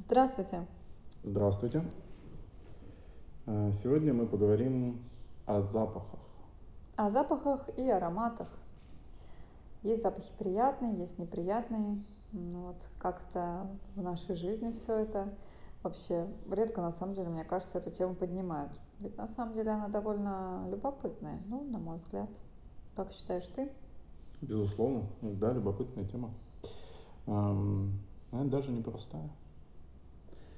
Здравствуйте. Здравствуйте. Сегодня мы поговорим о запахах. О запахах и ароматах. Есть запахи приятные, есть неприятные. Вот как-то в нашей жизни все это вообще редко, на самом деле, мне кажется, эту тему поднимают. Ведь на самом деле она довольно любопытная, ну, на мой взгляд. Как считаешь ты? Безусловно, да, любопытная тема. Она даже непростая.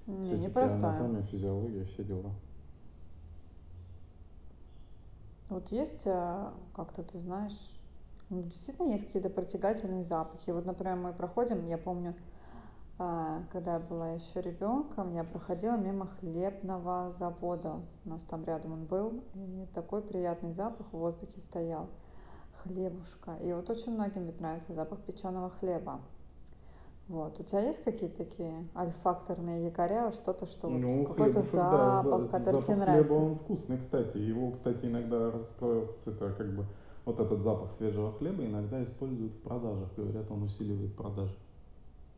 Непростая. Анатомия, физиология, все дела. Вот есть, как-то ты знаешь, действительно есть какие-то притягательные запахи. Вот, например, мы проходим, я помню, когда я была еще ребенком, я проходила мимо хлебного завода. У нас там рядом он был, и такой приятный запах в воздухе стоял. Хлебушка. И вот очень многим ведь нравится запах печеного хлеба. Вот. У тебя есть какие-то такие альфакторные якоря, что-то, что ну, какой-то запах, который тебе нравится? Хлеба, он вкусный, кстати. Его, кстати, иногда вот этот запах свежего хлеба иногда используют в продажах. Говорят, он усиливает продажи.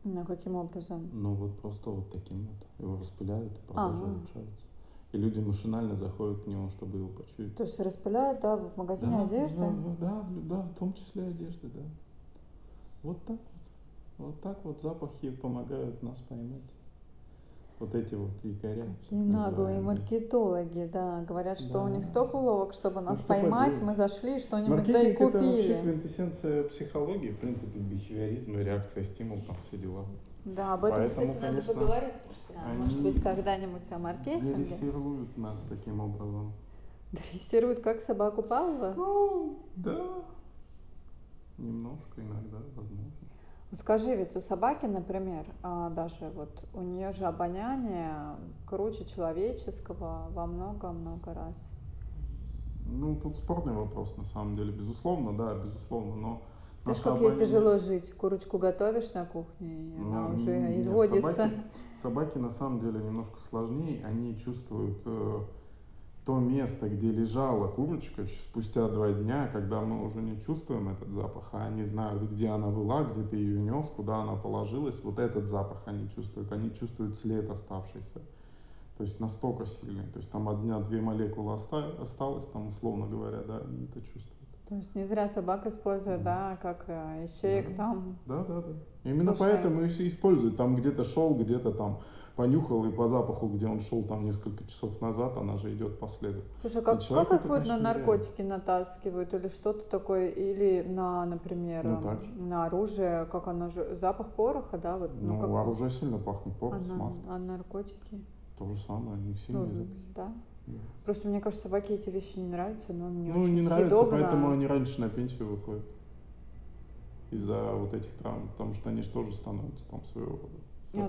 Ну, каким образом? Ну, вот просто вот таким вот. Его распыляют, и продажи улучшаются. И люди машинально заходят к нему, чтобы его почуять. То есть распыляют, да, в магазине одежды? Да, в том числе одежды, да. Вот так вот. Вот так вот запахи помогают нас поймать. Вот эти вот якоря. Какие наглые маркетологи, да, говорят, что у них столько уловок, чтобы нас поймать, поделать. Мы зашли и что-нибудь да и купили. Маркетинг — это вообще квинтэссенция психологии, в принципе, бихевиоризма, реакция, стимул, там все дела. Да, об этом, поэтому, кстати, конечно, надо поговорить, потому что, может быть, когда-нибудь о маркетинге. Дрессируют нас таким образом. Дрессируют как собаку Павлова? Ну, да. Немножко иногда, возможно. Скажи, ведь у собаки, например, даже вот у нее же обоняние круче человеческого во много-много раз. Ну, тут спорный вопрос, на самом деле. Безусловно, да, безусловно, но... Знаешь, как обоняние... ей тяжело жить? Курочку готовишь на кухне, и она уже изводится. Собаки, на самом деле, немножко сложнее. Они чувствуют то место, где лежала курочка спустя 2 дня, когда мы уже не чувствуем этот запах, а они знают, где она была, где ты ее нес, куда она положилась. Вот этот запах они чувствуют. Они чувствуют след оставшийся. То есть настолько сильный. То есть там 1-2 молекулы осталось, там, условно говоря, да, они это чувствуют. То есть не зря собак используют, да, как ищеек там. Да. Именно поэтому их все используют. Там где-то шел, где-то там понюхал, и по запаху, где он шел там несколько часов назад, она же идет по следу. Слушай, как их вот на наркотики натаскивают или что-то такое, или на, например, на оружие, как оно же, запах пороха, да? Вот, ну, оружие сильно пахнет, порох, смазка. А наркотики? То же самое, не сильные запахи. Да? Да. Просто, мне кажется, собаке эти вещи не нравятся, но они очень съедобно. Ну, не нравятся, поэтому они раньше на пенсию выходят из-за вот этих травм, потому что они же тоже становятся там своего рода.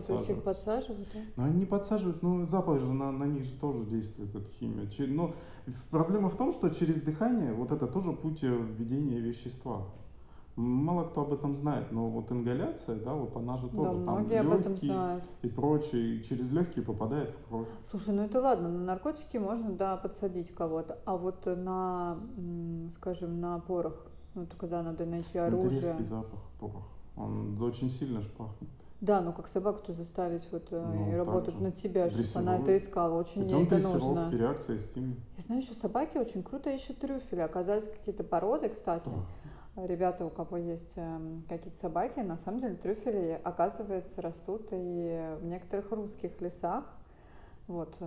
То есть их подсаживают, да? Ну, они не подсаживают, но запах же на них же тоже действует, эта химия. Но проблема в том, что через дыхание, вот это тоже путь введения вещества. Мало кто об этом знает, но вот ингаляция, да, вот она же тоже, да, там легкие об этом знают. И прочее, через легкие попадает в кровь. Слушай, ну это ладно, на наркотики можно, да, подсадить кого-то, а вот на, скажем, на порох, ну то когда надо найти оружие. Это резкий запах, порох, он очень сильно ж пахнет. Да, но как собаку-то заставить вот и работать на тебя, чтобы она это искала. Очень ей это нужно. Реакция, стимул. Я знаю, еще собаки очень круто ищут трюфели. Оказались какие-то породы, кстати. Ребята, у кого есть какие-то собаки, на самом деле трюфели, оказывается, растут и в некоторых русских лесах. Вот.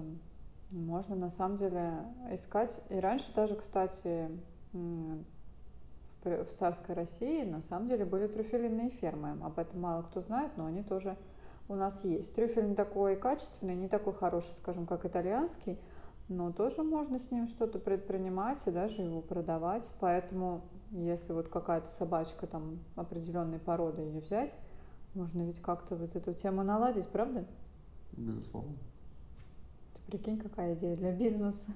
Можно, на самом деле, искать. И раньше даже, кстати, в царской России, на самом деле, были трюфельные фермы. Об этом мало кто знает, но они тоже у нас есть. Трюфель не такой качественный, не такой хороший, скажем, как итальянский, но тоже можно с ним что-то предпринимать и даже его продавать. Поэтому, если вот какая-то собачка там определенной породы ее взять, можно ведь как-то вот эту тему наладить, правда? Безусловно. Ты прикинь, какая идея для бизнеса.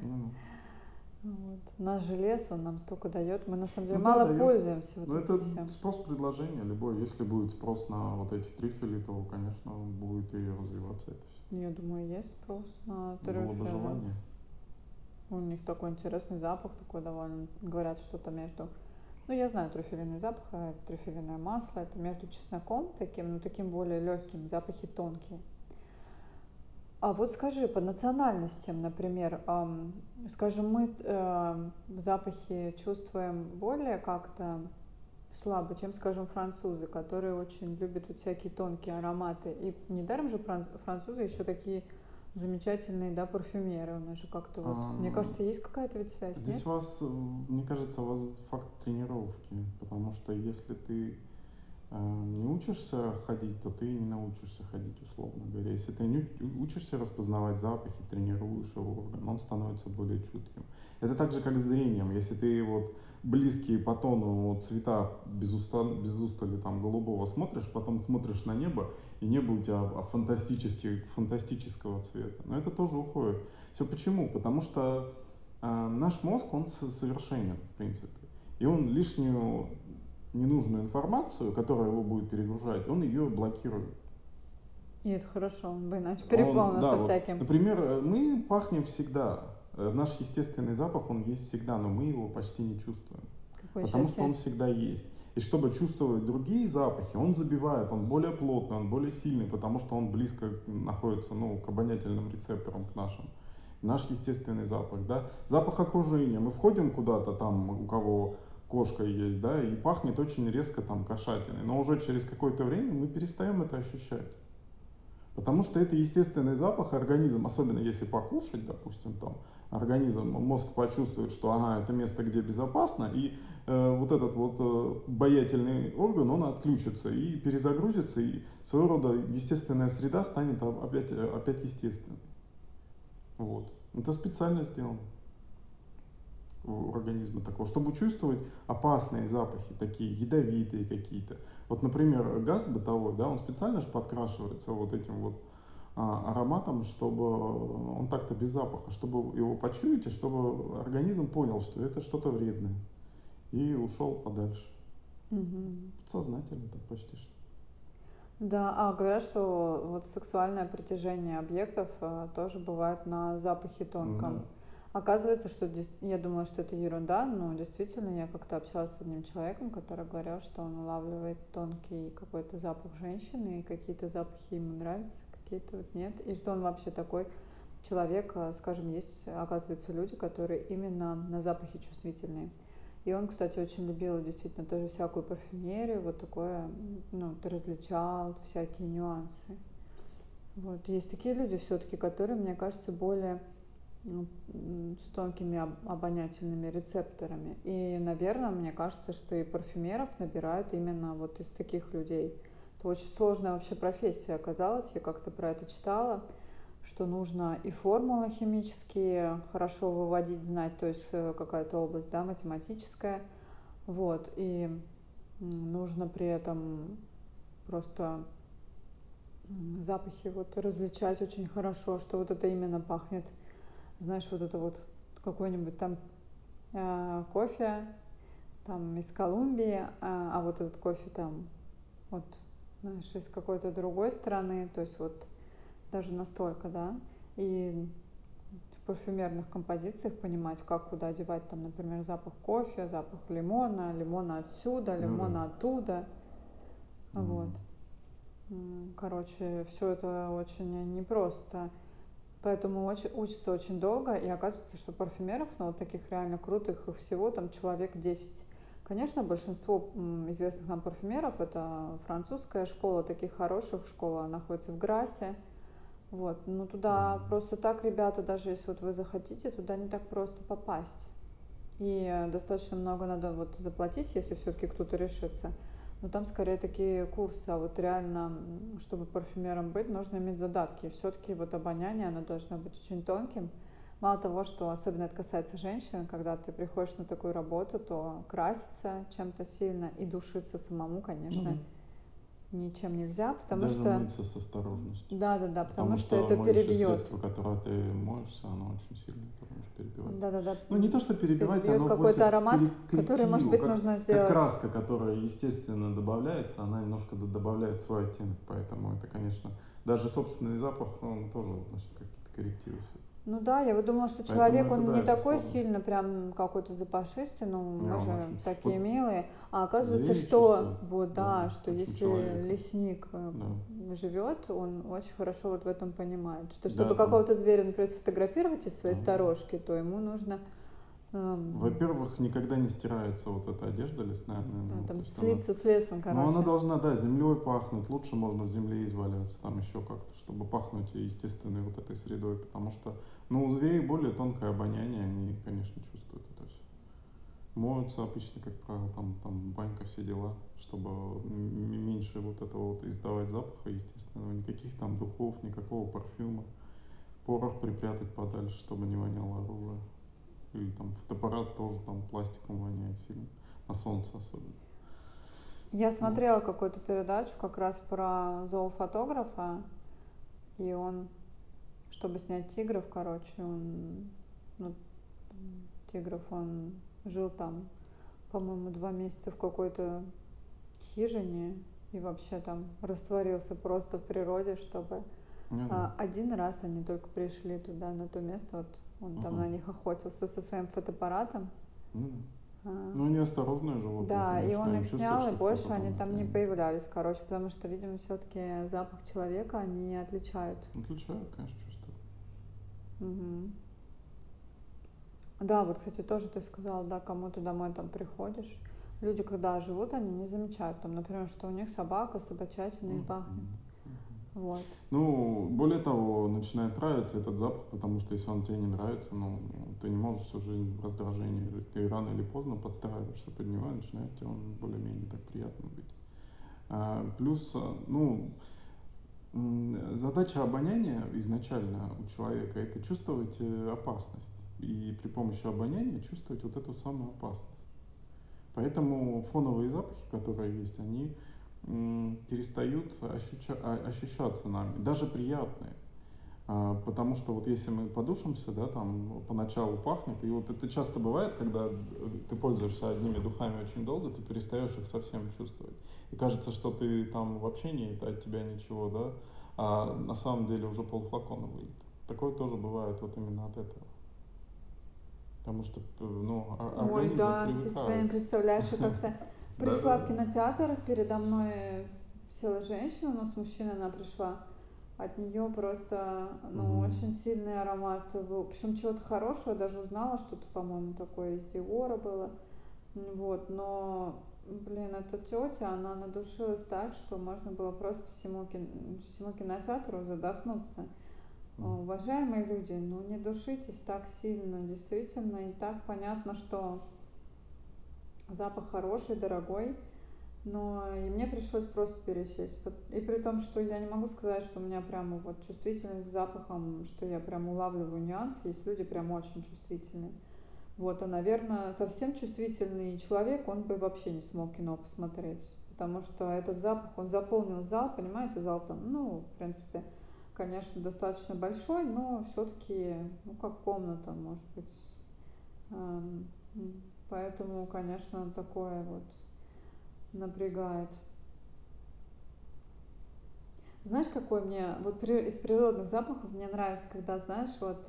Вот. Наш же лес, он нам столько дает. Мы, на самом деле, мало пользуемся. Вот это всем. Спрос, предложение любое. Если будет спрос на вот эти трюфели, то, конечно, будет и развиваться это все. Я думаю, есть спрос на трюфели. Было бы желание. У них такой интересный запах, такой довольно... Говорят, что-то между... Ну, я знаю трюфельный запах, трюфельное масло. Это между чесноком таким, но таким более легким. Запахи тонкие. А вот скажи, по национальностям, например, скажем, мы запахи чувствуем более как-то слабо, чем, скажем, французы, которые очень любят вот всякие тонкие ароматы. И недаром же французы еще такие замечательные, да, парфюмеры. У нас же как-то вот, мне кажется, есть какая-то ведь связь, здесь нет? У вас, мне кажется, у вас факт тренировки, потому что если ты не учишься ходить, то ты не научишься ходить, условно говоря. Если ты не учишься распознавать запахи, тренируешь его орган, он становится более чутким. Это так же, как с зрением. Если ты вот близкие по тону цвета без устали там голубого смотришь, потом смотришь на небо, и небо у тебя фантастического цвета. Но это тоже уходит. Все почему? Потому что наш мозг, он совершенен, в принципе. И он лишнюю ненужную информацию, которая его будет перегружать, он ее блокирует. И это хорошо, он бы иначе переполнился, да, всяким. Вот, например, мы пахнем всегда. Наш естественный запах, он есть всегда, но мы его почти не чувствуем. Какое потому счастье. Что он всегда есть. И чтобы чувствовать другие запахи, он забивает, он более плотный, он более сильный, потому что он близко находится, к обонятельным рецепторам, к нашим. Наш естественный запах, да. Запах окружения. Мы входим куда-то там, у кого кошка есть, да, и пахнет очень резко там кошатиной. Но уже через какое-то время мы перестаем это ощущать. Потому что это естественный запах, организм, особенно если покушать, допустим, там, организм, мозг почувствует, что, ага, это место, где безопасно, и вот этот вот обонятельный орган, он отключится и перезагрузится, и своего рода естественная среда станет опять естественной. Вот. Это специально сделано у организма такого, чтобы чувствовать опасные запахи, такие ядовитые какие-то. Вот, например, газ бытовой, да, он специально же подкрашивается вот этим вот ароматом, чтобы он так-то без запаха, чтобы его почуете, чтобы организм понял, что это что-то вредное, и ушел подальше. Подсознательно так почти что. Да, а говорят, что вот сексуальное притяжение объектов тоже бывает на запахе тонком. Оказывается, что я думала, что это ерунда, но действительно я как-то общалась с одним человеком, который говорил, что он улавливает тонкий какой-то запах женщины, и какие-то запахи ему нравятся, какие-то вот нет. И что он вообще такой человек, скажем, есть, оказывается, люди, которые именно на запахи чувствительные. И он, кстати, очень любил действительно тоже всякую парфюмерию, вот такое, различал всякие нюансы. Вот, есть такие люди все-таки, которые, мне кажется, более с тонкими обонятельными рецепторами. И, наверное, мне кажется, что и парфюмеров набирают именно вот из таких людей. Это очень сложная вообще профессия оказалась. Я как-то про это читала, что нужно и формулы химические хорошо выводить, знать, то есть какая-то область, да, математическая. Вот. И нужно при этом просто запахи вот различать очень хорошо, что вот это именно пахнет, знаешь, вот это вот какой-нибудь там кофе там из Колумбии, а вот этот кофе там вот, знаешь, из какой-то другой страны, то есть вот даже настолько, да, и в парфюмерных композициях понимать, как куда девать там, например, запах кофе, запах лимона, лимона отсюда, лимона оттуда, вот. Короче, все это очень непросто. Поэтому учится очень долго, и оказывается, что парфюмеров, вот таких реально крутых, их всего там человек 10. Конечно, большинство известных нам парфюмеров — это французская школа, таких хороших школа находится в Грассе. Вот. Но туда просто так, ребята, даже если вот вы захотите, туда не так просто попасть. И достаточно много надо вот заплатить, если все-таки кто-то решится. Но там скорее такие курсы, а вот реально, чтобы парфюмером быть, нужно иметь задатки. И все-таки вот обоняние, оно должно быть очень тонким. Мало того, что особенно это касается женщин, когда ты приходишь на такую работу, то краситься чем-то сильно и душиться самому, конечно, ничем нельзя, потому даже что... Даже мыться с осторожностью. Да-да-да, потому что это перебьет. Средство, которое ты моешься, оно очень сильно перебивает. Да-да-да. Ну, не то, что перебивает, оно какой-то аромат, который, может быть, нужно сделать. Как краска, которая, естественно, добавляется, она немножко добавляет свой оттенок, поэтому это, конечно, даже собственный запах, он тоже вносит какие-то коррективы. Ну да, я вот думала, что человек, поэтому он не такой сильно прям какой-то запашистый, но мы же такие милые. А оказывается, что вот, да, что если человек, лесник живет, он очень хорошо вот в этом понимает, что чтобы какого-то зверя, например, сфотографировать из своей сторожки, то ему нужно... Во-первых, никогда не стирается вот эта одежда лесная. Наверное, там слиться она... с лесом, короче. Но она должна, да, землей пахнуть. Лучше можно в земле изваляться, там еще как-то, чтобы пахнуть естественной вот этой средой. Потому что, ну, у зверей более тонкое обоняние, они, конечно, чувствуют это все. Моются обычно, как правило, там банька, все дела, чтобы меньше вот этого вот издавать запаха естественного. Никаких там духов, никакого парфюма. Порох припрятать подальше, чтобы не воняло оружие. Или там фотоаппарат тоже там пластиком воняет сильно, на солнце особенно. Я смотрела какую-то передачу как раз про зоофотографа, и он, чтобы снять тигров, короче, он, ну, тигров, он жил там, по-моему, 2 месяца в какой-то хижине и вообще там растворился просто в природе, чтобы... Один раз они только пришли туда, на то место, вот. Он там на них охотился со своим фотоаппаратом. Ну, неосторожные животные. Да, конечно, и он их снял, и больше они там не появлялись, короче, потому что, видимо, все-таки запах человека они не отличают. Отличают, конечно, чувствуют. Да, вот, кстати, тоже ты сказала, да, кому ты домой там приходишь. Люди, когда живут, они не замечают, там, например, что у них собака, собачатина и пахнет. Вот. Ну, более того, начинает нравиться этот запах, потому что если он тебе не нравится, ну, ты не можешь всю жизнь в раздражении, ты рано или поздно подстраиваешься под него, и начинает тебе он более-менее так приятно быть. Плюс, ну, задача обоняния изначально у человека — это чувствовать опасность, и при помощи обоняния чувствовать вот эту самую опасность. Поэтому фоновые запахи, которые есть, они... перестают ощущаться нами, даже приятные. Потому что вот если мы подушимся, да, там поначалу пахнет, и вот это часто бывает, когда ты пользуешься одними духами очень долго, ты перестаешь их совсем чувствовать. И кажется, что ты там вообще не, от тебя ничего, да, а на самом деле уже полфлакона вылет. Такое тоже бывает вот именно от этого. Потому что, ну, организм привыкает. Ой, да, ты себя не представляешь, как-то... Пришла в кинотеатр, передо мной села женщина, но с мужчиной она пришла. От нее просто, ну, очень сильный аромат был. Причем чего-то хорошего, я даже узнала, что-то, по-моему, такое из Диора было. Вот, но, блин, эта тетя, она надушилась так, что можно было просто всему кинотеатру задохнуться. Уважаемые люди, ну не душитесь так сильно, действительно, и так понятно, что... Запах хороший, дорогой, но и мне пришлось просто пересесть. И при том, что я не могу сказать, что у меня прямо вот чувствительность к запахам, что я прям улавливаю нюанс, есть люди прям очень чувствительные. Вот, а, наверное, совсем чувствительный человек, он бы вообще не смог кино посмотреть, потому что этот запах, он заполнил зал, понимаете, зал там, ну, в принципе, конечно, достаточно большой, но все-таки, ну, как комната, может быть, поэтому, конечно, такое вот напрягает. Знаешь, какой мне... Вот из природных запахов мне нравится, когда, знаешь, вот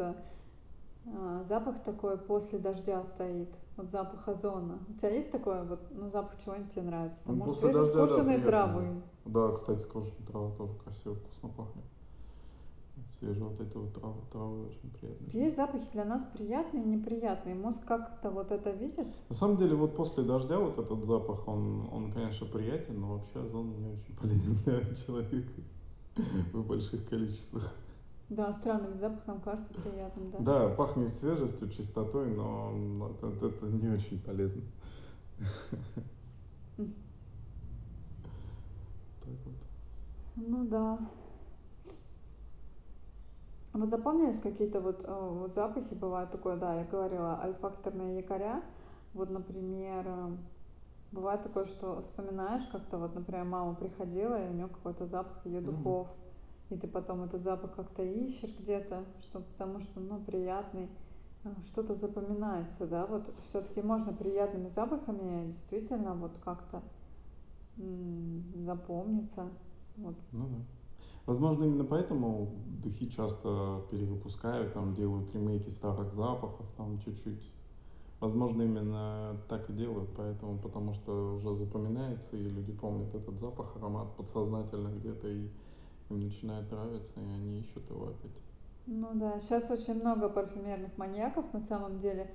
запах такой после дождя стоит. Вот запах озона. У тебя есть такое? Вот, ну, запах чего-нибудь тебе нравится? Там, ну, может, свежие скошенные травы. Да, кстати, скошенная трава тоже красиво, вкусно пахнет. Свежие вот эти вот травы очень приятные. Есть запахи для нас приятные и неприятные. Мозг как-то вот это видит? На самом деле вот после дождя вот этот запах, он конечно, приятен, но вообще озон не очень полезен для человека в больших количествах. Да, странно, ведь запах нам кажется приятным, да? Да, пахнет свежестью, чистотой, но это не очень полезно. Так вот. Ну да. Вот запомнились какие-то вот запахи, бывает такое, да, я говорила, альфакторные якоря. Вот, например, бывает такое, что вспоминаешь как-то, вот, например, мама приходила, и у нее какой-то запах ее духов, и ты потом этот запах как-то ищешь где-то, что, потому что, ну, приятный, что-то запоминается, да, вот все-таки можно приятными запахами действительно вот как-то запомниться, вот. Ну да. Возможно, именно поэтому духи часто перевыпускают, там делают ремейки старых запахов, там чуть-чуть. Возможно, именно так и делают, поэтому, потому что уже запоминается, и люди помнят этот запах, аромат подсознательно где-то, и им начинает нравиться, и они ищут его опять. Ну да, сейчас очень много парфюмерных маньяков на самом деле,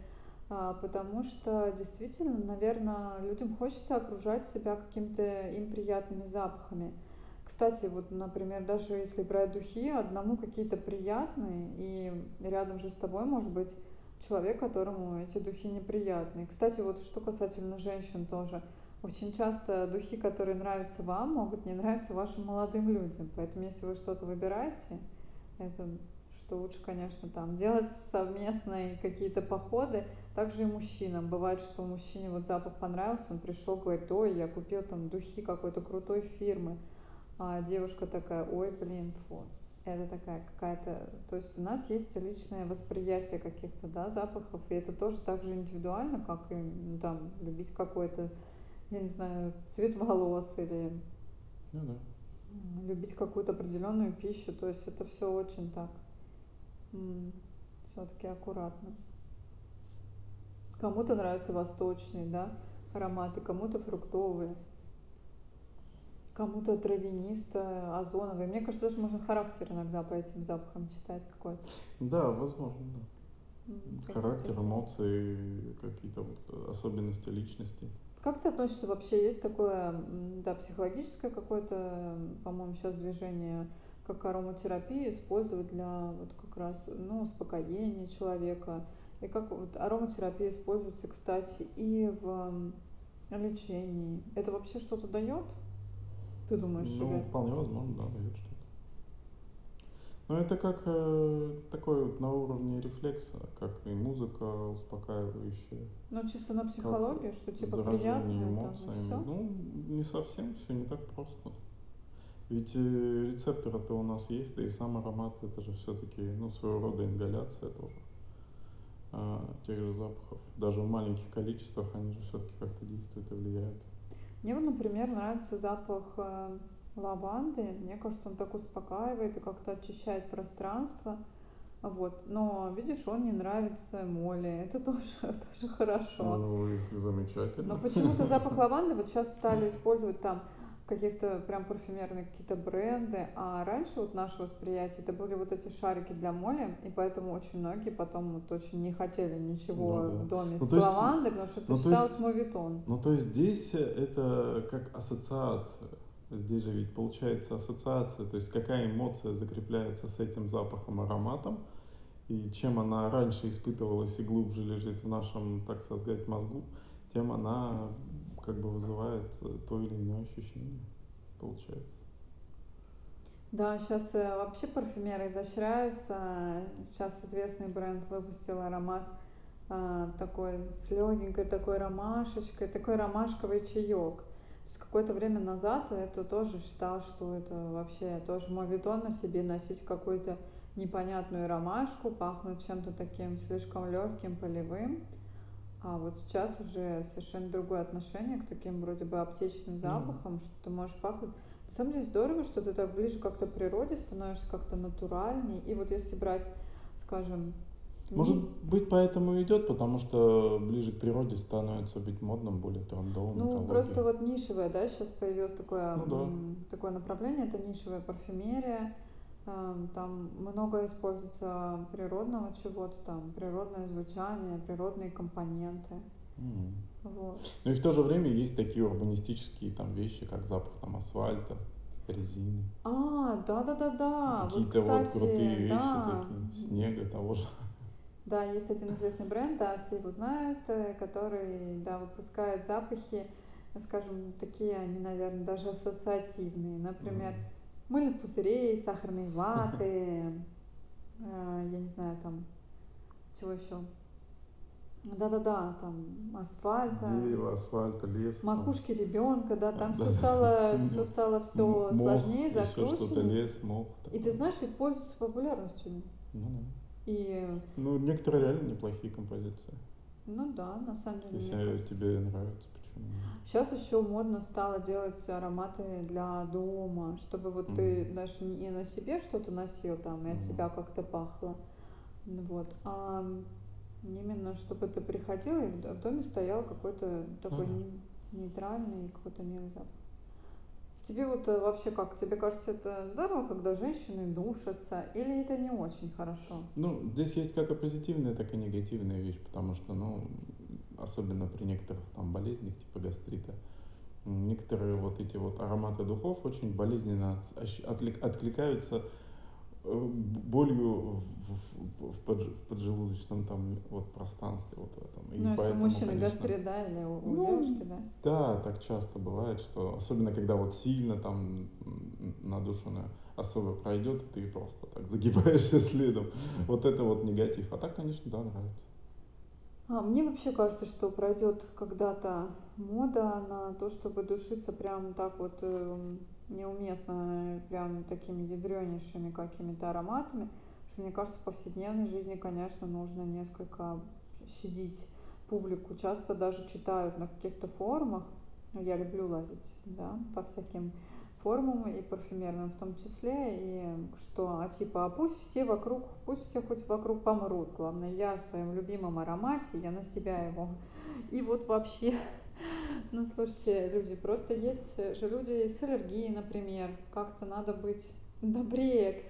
потому что действительно, наверное, людям хочется окружать себя какими-то им приятными запахами. Кстати, вот, например, даже если брать духи, одному какие-то приятные, и рядом же с тобой может быть человек, которому эти духи неприятны. Кстати, вот что касательно женщин тоже. Очень часто духи, которые нравятся вам, могут не нравиться вашим молодым людям. Поэтому, если вы что-то выбираете, это что лучше, конечно, там делать совместные какие-то походы. Также и мужчинам. Бывает, что мужчине вот запах понравился, он пришел, говорит: ой, я купил там духи какой-то крутой фирмы. А девушка такая: ой, блин, фу. Это такая какая-то... То есть у нас есть личное восприятие каких-то, да, запахов, и это тоже так же индивидуально, как и, ну, там, любить какой-то, я не знаю, цвет волос или любить какую-то определенную пищу. То есть это все очень так все-таки аккуратно. Кому-то нравятся восточные, да, ароматы, кому-то фруктовые, кому-то травянисто, озоновый. Мне кажется, даже можно характер иногда по этим запахам читать какой-то. Да, возможно, да. Характер, эмоции, какие-то вот особенности личности. Как ты относишься вообще? Есть такое, да, психологическое какое-то, по-моему, сейчас движение, как ароматерапию использовать для вот как раз, ну, успокоения человека. И как вот ароматерапия используется, кстати, и в лечении. Это вообще что-то дает? Ты думаешь, ну, что вполне возможно, да, дает что-то. Но это как такой вот на уровне рефлекса, как и музыка успокаивающая. Ну, чисто на психологию, что типа приятное эмоциями. Там, ну, не совсем, все не так просто. Ведь рецепторы-то у нас есть, да и сам аромат, это же все-таки, ну, своего рода ингаляция тоже. Тех же запахов. Даже в маленьких количествах они же все-таки как-то действуют и влияют. Мне вот, например, нравится запах лаванды. Мне кажется, он так успокаивает и как-то очищает пространство. Вот. Но, видишь, он не нравится моле. Это тоже хорошо. Ну, их замечательно. Но почему-то запах лаванды вот сейчас стали использовать там каких-то прям парфюмерных какие-то бренды. А раньше вот наше восприятие, это были вот эти шарики для моли, и поэтому очень многие потом вот очень не хотели ничего, ну, да, в доме, ну, с лавандой, потому что это, ну, считалось моветон. Ну, то есть здесь это как ассоциация. Здесь же ведь получается ассоциация, то есть какая эмоция закрепляется с этим запахом, ароматом, и чем она раньше испытывалась и глубже лежит в нашем, так сказать, мозгу, тем она как бы вызывает то или иное ощущение, получается. Да, сейчас вообще парфюмеры изощряются. Сейчас известный бренд выпустил аромат такой с легенькой такой ромашечкой, такой ромашковый чаек. Какое-то время назад это тоже считал, что это вообще тоже моветон на себе носить какую-то непонятную ромашку, пахнуть чем-то таким слишком легким, полевым. А вот сейчас уже совершенно другое отношение к таким вроде бы аптечным запахам, что ты можешь пахнуть. На самом деле здорово, что ты так ближе как-то к природе становишься, как-то натуральней. И вот если брать, скажем... Может быть, поэтому и идет, потому что ближе к природе становится быть модным, более трендовым. Ну, экологии. Просто вот нишевая, да, сейчас появилось такое, такое направление, это нишевая парфюмерия. Там много используется природного чего-то, там природное звучание, природные компоненты. Вот. Ну и в то же время есть такие урбанистические там вещи, как запах там асфальта, резины. Да. Какие-то вот, кстати, вот крутые вещи, да, такие, снега того же. Да, есть один известный бренд, да, все его знают, который, да, выпускает запахи, скажем, такие они, наверное, даже ассоциативные. Например, мыльных пузырей, сахарной ваты, я не знаю, там, чего еще? Да-да-да, там, асфальта. Дерево, асфальта, лес. Макушки там ребенка, да, там все стало все сложнее, закрученнее. И ты знаешь, ведь пользуются популярностью. Ну, некоторые реально неплохие композиции. Ну да, на самом деле. Если тебе нравится, почему? Сейчас еще модно стало делать ароматы для дома, чтобы вот ты даже не на себе что-то носил там, и от тебя как-то пахло. Вот. А именно, чтобы ты приходил, и в доме стоял какой-то такой нейтральный, какой-то милый запах. Тебе вот вообще как? Тебе кажется, это здорово, когда женщины душатся, или это не очень хорошо? Ну, здесь есть как и позитивная, так и негативная вещь, потому что, ну, особенно при некоторых там болезнях, типа гастрита, некоторые вот эти вот ароматы духов очень болезненно откликаются болью в поджелудочном там вот пространстве вот в этом. И ну, если у мужчины гастрит, да, или у девушки, да? Да, так часто бывает, что особенно когда вот сильно там надушенная особо пройдет, ты просто так загибаешься следом. Вот это вот негатив. А так, конечно, да, нравится. А мне вообще кажется, что пройдет когда-то мода на то, чтобы душиться прям так вот неуместно, прям такими ядренейшими какими-то ароматами. Что, мне кажется, в повседневной жизни, конечно, нужно несколько щадить публику. Часто даже читают на каких-то форумах. Я люблю лазить, да, по всяким форумам и парфюмерным в том числе. И что, а пусть все вокруг, пусть все хоть вокруг помрут. Главное, я в своем любимом аромате, я на себя его. И вот вообще... Ну, слушайте, люди, просто есть же люди с аллергией, например. Как-то надо быть добрее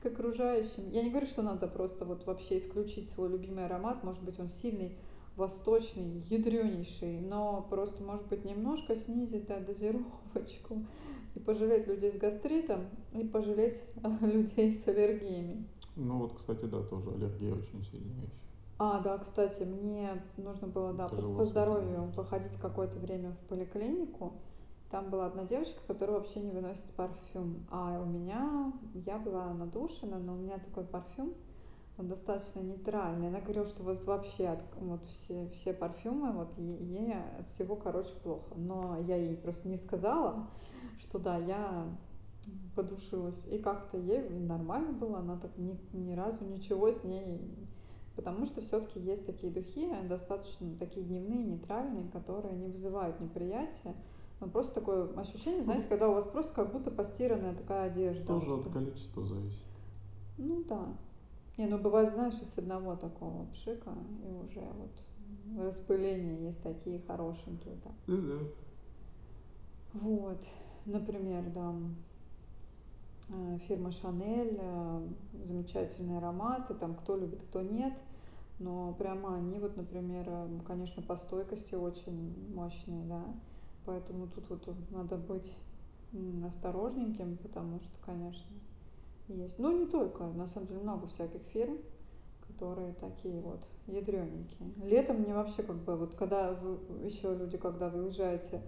к окружающим. Я не говорю, что надо просто вот вообще исключить свой любимый аромат. Может быть, он сильный, восточный, ядренейший. Но просто, может быть, немножко снизить, да, дозировочку. И пожалеть людей с гастритом, и пожалеть людей с аллергиями. Ну вот, кстати, да, тоже аллергия очень сильная вещь. А, да, кстати, мне нужно было, да, по здоровью походить какое-то время в поликлинику. Там была одна девочка, которая вообще не выносит парфюм. А у меня, я была надушена, но у меня такой парфюм, он достаточно нейтральный. Она говорила, что вот вообще вот все парфюмы, вот ей от всего, короче, плохо. Но я ей просто не сказала, что да, я... подушилась. И как-то ей нормально было, она так ни разу ничего с ней... Потому что все-таки есть такие духи, достаточно такие дневные, нейтральные, которые не вызывают неприятия. Но просто такое ощущение, знаете, когда у вас просто как будто постиранная такая одежда. Тоже от количества зависит. Ну да. Не, ну бывает, знаешь, из одного такого пшика, и уже вот распыление есть такие хорошенькие. Да. Да-да. Вот, например, да. Фирма Chanel, замечательные ароматы, там кто любит, кто нет. Но прямо они вот, например, конечно, по стойкости очень мощные, да. Поэтому тут вот надо быть осторожненьким, потому что, конечно, есть. Ну, не только, на самом деле много всяких фирм, которые такие вот ядрененькие. Летом мне вообще как бы, вот когда вы, еще люди, когда вы уезжаете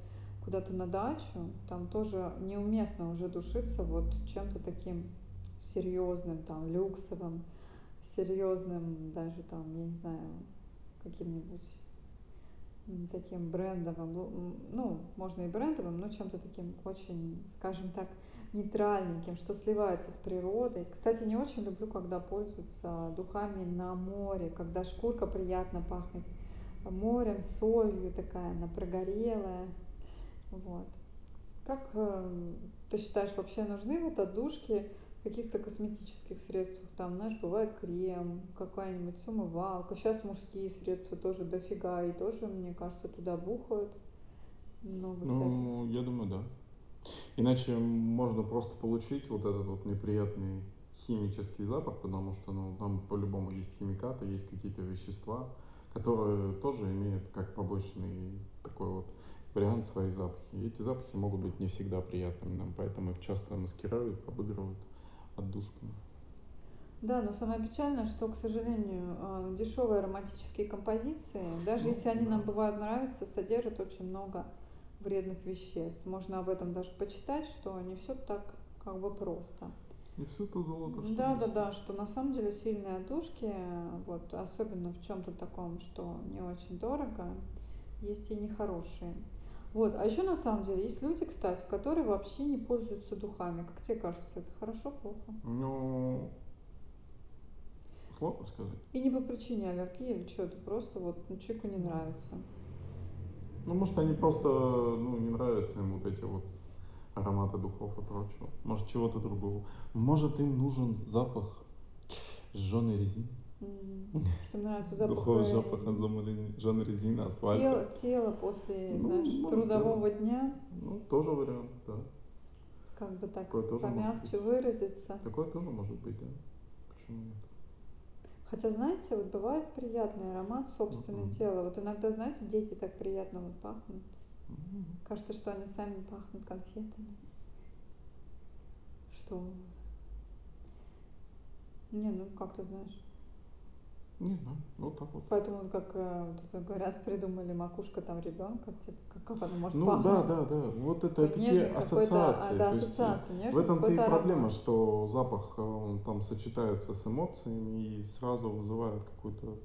куда-то на дачу, там тоже неуместно уже душиться вот чем-то таким серьезным, там, люксовым, серьезным, даже там, я не знаю, каким-нибудь таким брендовым, ну, можно и брендовым, но чем-то таким очень, скажем так, нейтральненьким, что сливается с природой. Кстати, не очень люблю, когда пользуются духами на море, когда шкурка приятно пахнет морем, солью такая, она прогорелая. Вот. Как ты считаешь, вообще нужны вот отдушки в каких-то косметических средствах? Там, знаешь, бывает крем, какая-нибудь умывалка. Сейчас мужские средства тоже дофига, и тоже, мне кажется, туда бухают много всяких. Ну, я думаю, да. Иначе можно просто получить вот этот вот неприятный химический запах, потому что, ну, там по-любому есть химикаты, есть какие-то вещества, которые тоже имеют как побочный такой вот вариант свои запахи. И эти запахи могут быть не всегда приятными нам, поэтому их часто маскируют, обыгрывают отдушками. Да, но самое печальное, что, к сожалению, дешевые ароматические композиции, даже если они нам бывают нравятся, содержат очень много вредных веществ. Можно об этом даже почитать, что не все так как бы просто. И все то золото, что да, что на самом деле сильные отдушки, вот, особенно в чем-то таком, что не очень дорого, есть и нехорошие. Вот. А еще на самом деле есть люди, кстати, которые вообще не пользуются духами. Как тебе кажется, это хорошо, плохо? Ну, сложно сказать. И не по причине аллергии или чего-то, просто вот человеку не нравится. Ну, может, они просто, ну, не нравятся им вот эти вот ароматы духов и прочего. Может, чего-то другого. Может, им нужен запах жженой резины. Что им нравится запах. Духовый запах жженой резины, асфальта. Тело после, ну, знаешь, трудового дня. Ну, тоже вариант, да. Как бы так помягче выразиться. Такое тоже может быть, да. Почему нет? Хотя, знаете, вот бывает приятный аромат собственного тела. Вот иногда, знаете, дети так приятно вот пахнут. Кажется, что они сами пахнут конфетами. Что? Не, ну как ты знаешь. Не знаю, ну, вот так вот. Поэтому, как вот, говорят, придумали макушка там ребенка, типа, как она может пахнуть. Ну да. Вот это какие ассоциации. Да, ассоциации, нежный. В этом-то и проблема, что запах там сочетается с эмоциями и сразу вызывает какой-то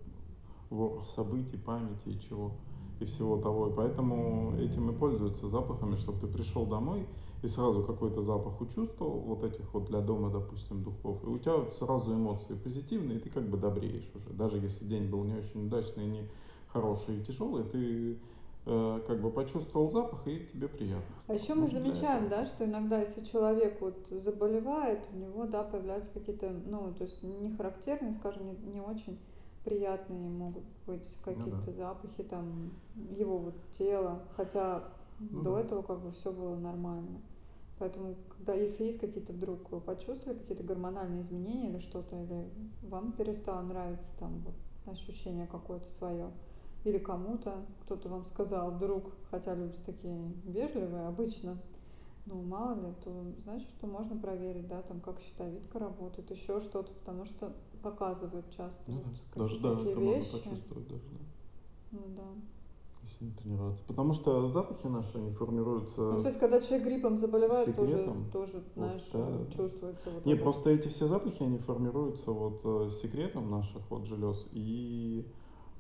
ворох событий, памяти и чего, и всего того. И поэтому этим и пользуются запахами, чтобы ты пришел домой и сразу какой-то запах учувствовал, вот этих вот для дома, допустим, духов, и у тебя сразу эмоции позитивные, и ты как бы добреешь уже. Даже если день был не очень удачный, не хороший и тяжелый, ты как бы почувствовал запах, и тебе приятно. А еще мы замечаем, да, что иногда, если человек вот заболевает, у него, да, появляются какие-то, ну, то есть не характерные, скажем, не очень приятные могут быть какие-то запахи там его вот тела, хотя до этого как бы все было нормально. Поэтому, когда, если есть какие-то, вдруг вы почувствовали какие-то гормональные изменения или что-то, или вам перестало нравиться там вот ощущение какое-то свое, или кому-то, кто-то вам сказал вдруг, хотя люди такие вежливые обычно, ну мало ли, то значит, что можно проверить, да, там как щитовидка работает, еще что-то, потому что показывают часто вот даже, такие это вещи. Можно почувствовать даже, да. Ну да. Если не тренироваться. Потому что запахи наши, они формируются... Ну, кстати, когда человек гриппом заболевает, тоже знаешь, вот, да, чувствуется... Вот не, это. Просто эти все запахи, они формируются вот секретом наших вот желез и...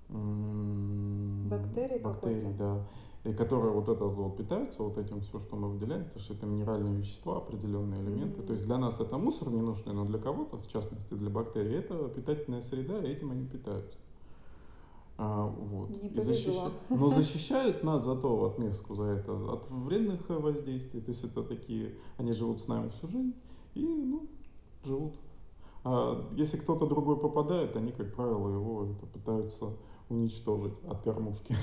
Бактерий какой-то. Бактерий, да. И которые вот это вот питаются, вот этим все, что мы выделяем, потому что это минеральные вещества, определенные элементы. То есть для нас это мусор ненужный, но для кого-то, в частности для бактерий, это питательная среда, и этим они питаются. Вот. Но защищают нас зато в отместку за это от вредных воздействий. То есть это такие, они живут с нами всю жизнь и, ну, живут. А если кто-то другой попадает, они, как правило, его пытаются уничтожить от кормушки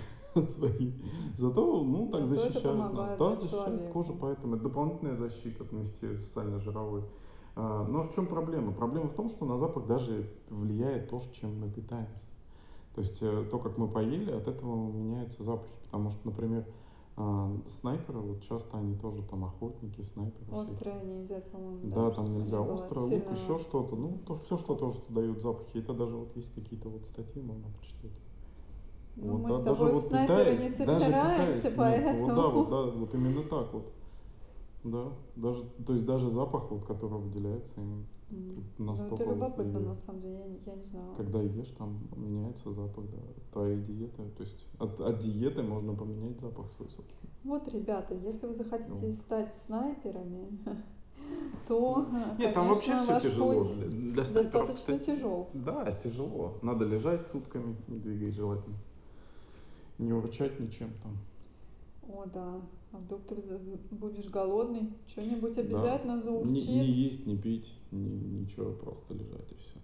своей. Зато, ну, так защищают нас. Да, защищают кожу, поэтому это дополнительная защита от нести социально-жировой. Но в чем проблема? Проблема в том, что на запах даже влияет то, чем мы питаемся. То есть то, как мы поели, от этого меняются запахи. Потому что, например, снайперы, вот часто они тоже там охотники, снайперы. Острые они едят, по-моему. Да, там нельзя остро, лук, еще что-то. Ну, то, все, что тоже дают запахи. Это даже вот есть какие-то вот статьи, можно почитать. Ну, вот, мы да, с тобой даже в снайперы вот, не собираемся, поэтому... Нет, вот именно так вот. Да, даже, то есть даже запах, вот, который выделяется им настолько... Ну, это любопытно, на самом деле, я не знала. Когда ешь, там меняется запах, да, твоей диеты, то есть от диеты можно поменять запах свой, собственно. Вот, ребята, если вы захотите стать снайперами, то, нет, конечно, там вообще все тяжело. Для снайперов, достаточно тяжело. Да, тяжело. Надо лежать сутками, не двигаясь желательно, не урчать ничем там. О, да. А вдруг ты будешь голодный, что-нибудь обязательно заурчит. Не есть, не пить, ничего, просто лежать и все.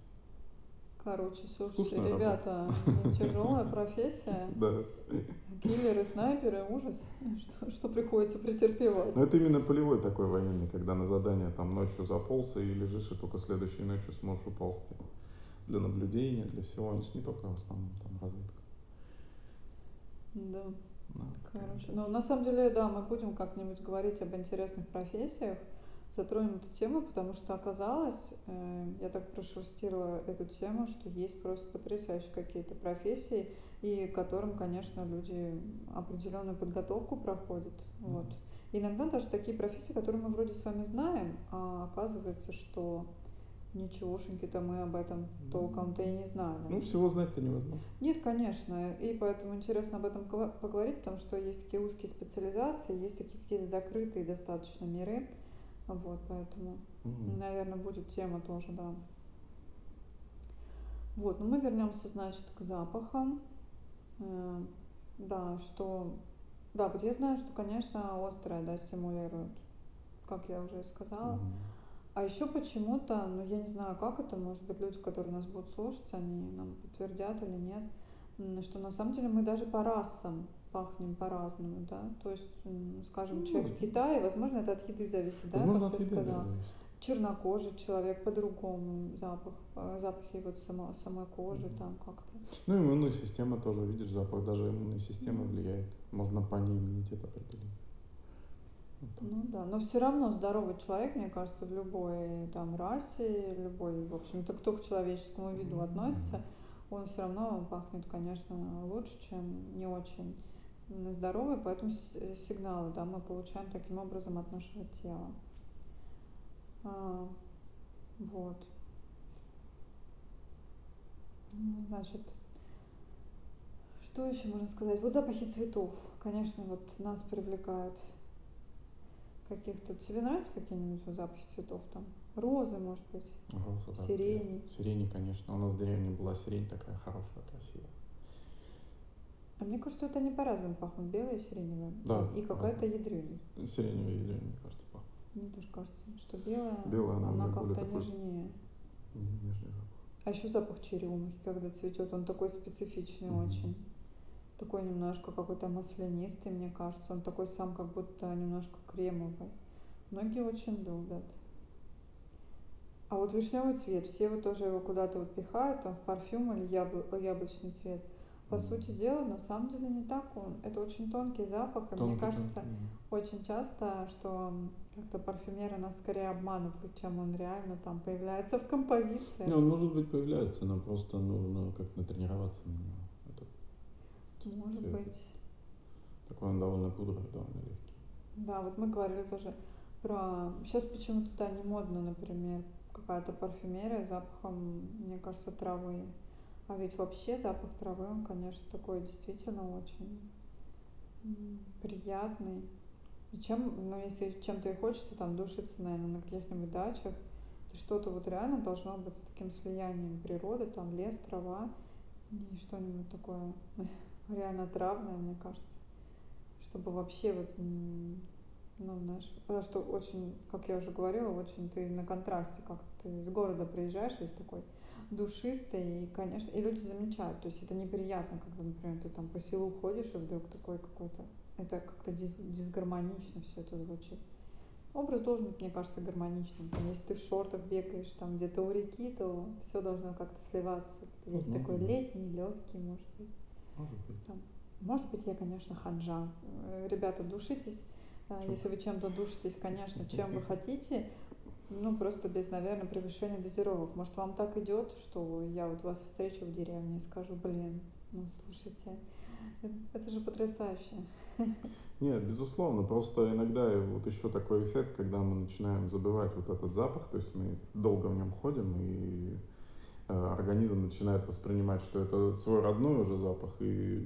Короче, слушайте, ребята, тяжелая профессия. Да. Киллеры, снайперы, ужас, что приходится претерпевать. Ну, это именно полевой такой военный, когда на задание там ночью заползся и лежишь, и только следующей ночью сможешь уползти. Для наблюдения, для всего. Они же не только в основном там разведка. Да. Короче, ну на самом деле, да, мы будем как-нибудь говорить об интересных профессиях, затронем эту тему, потому что оказалось, я так прошерстила эту тему, что есть просто потрясающие какие-то профессии, и которым, конечно, люди определенную подготовку проходят. Вот. Иногда даже такие профессии, которые мы вроде с вами знаем, а оказывается, что... Ничегошеньки-то мы об этом толком-то и не знали. Ну, всего знать-то невозможно. Нет, конечно. И поэтому интересно об этом поговорить, потому что есть такие узкие специализации, есть такие какие-то закрытые достаточно миры. Вот, поэтому, наверное, будет тема тоже, да. Вот, ну мы вернемся, значит, к запахам. Да, что Да, вот я знаю, что, конечно, острое, да, стимулирует, как я уже и сказала. А еще почему-то, ну, я не знаю, как это, может быть, люди, которые нас будут слушать, они нам подтвердят или нет, что на самом деле мы даже по расам пахнем по-разному, да, то есть, скажем, человек в Китае, возможно, это от еды зависит, да, как ты сказала. Чернокожий человек по-другому запахи вот самой кожи там как-то. Ну, иммунная система тоже, видишь, запах даже иммунной системы влияет. Можно по ней иммунитет определить. Вот. Ну да, но все равно здоровый человек, мне кажется, в любой там расе, любой, в общем-то, кто к человеческому виду относится, он все равно пахнет, конечно, лучше, чем не очень здоровый, поэтому сигналы, да, мы получаем таким образом от нашего тела. Вот. Значит, что еще можно сказать? Вот запахи цветов, конечно, вот нас привлекают каких-то. Тебе нравятся какие-нибудь запахи цветов там? Розы, может быть? Розы, да. Сирени. Сирени, конечно. У нас в деревне была сирень такая хорошая, красивая. А мне кажется, это они по-разному пахнут. Белая, сиреневая. Да. И какая-то ядрёная. Сиреневая ядрёная, мне кажется, пахнет. Мне тоже кажется, что белая она как-то нежнее. Нежный запах. А еще запах черемухи, когда цветет, он такой специфичный очень. Такой немножко какой-то маслянистый, мне кажется. Он такой сам, как будто немножко кремовый. Многие очень любят. А вот вишневый цвет, все вот тоже его куда-то вот пихают, там в парфюм или яблочный цвет. По сути дела, на самом деле не так он. Это очень тонкий запах, и мне кажется, очень часто, что как-то парфюмеры нас скорее обманывают, чем он реально там появляется в композиции. Не, он может быть появляется, но просто нужно как-то натренироваться на него. Это может цвет. Быть. Такой он довольно пудровый, довольно легкий. Да, вот мы говорили тоже про... Сейчас почему-то да, не модно, например, какая-то парфюмерия с запахом, мне кажется, травы. А ведь вообще запах травы, он, конечно, такой действительно очень приятный. И чем, ну, если чем-то и хочется, там, душиться, наверное, на каких-нибудь дачах, то что-то вот реально должно быть с таким слиянием природы, там, лес, трава и что-нибудь такое реально травное, мне кажется. Чтобы вообще вот, ну, знаешь, потому что очень, как я уже говорила, очень ты на контрасте, как ты из города приезжаешь, весь такой душистый, и, конечно, и люди замечают, то есть это неприятно, когда, например, ты там по селу ходишь, и вдруг такой какой-то, это как-то дисгармонично все это звучит. Образ должен быть, мне кажется, гармоничным. Там, если ты в шортах бегаешь там где-то у реки, то все должно как-то сливаться. Есть такой летний, легкий, может быть. Может быть, я, конечно, ханжа. Ребята, душитесь. Если вы чем-то душитесь, конечно, чем вы хотите, ну, просто без, наверное, превышения дозировок. Может, вам так идет, что я вот вас встречу в деревне и скажу, блин, ну, слушайте, это же потрясающе. Нет, безусловно, просто иногда вот еще такой эффект, когда мы начинаем забывать вот этот запах, то есть мы долго в нем ходим, и организм начинает воспринимать, что это свой родной уже запах, и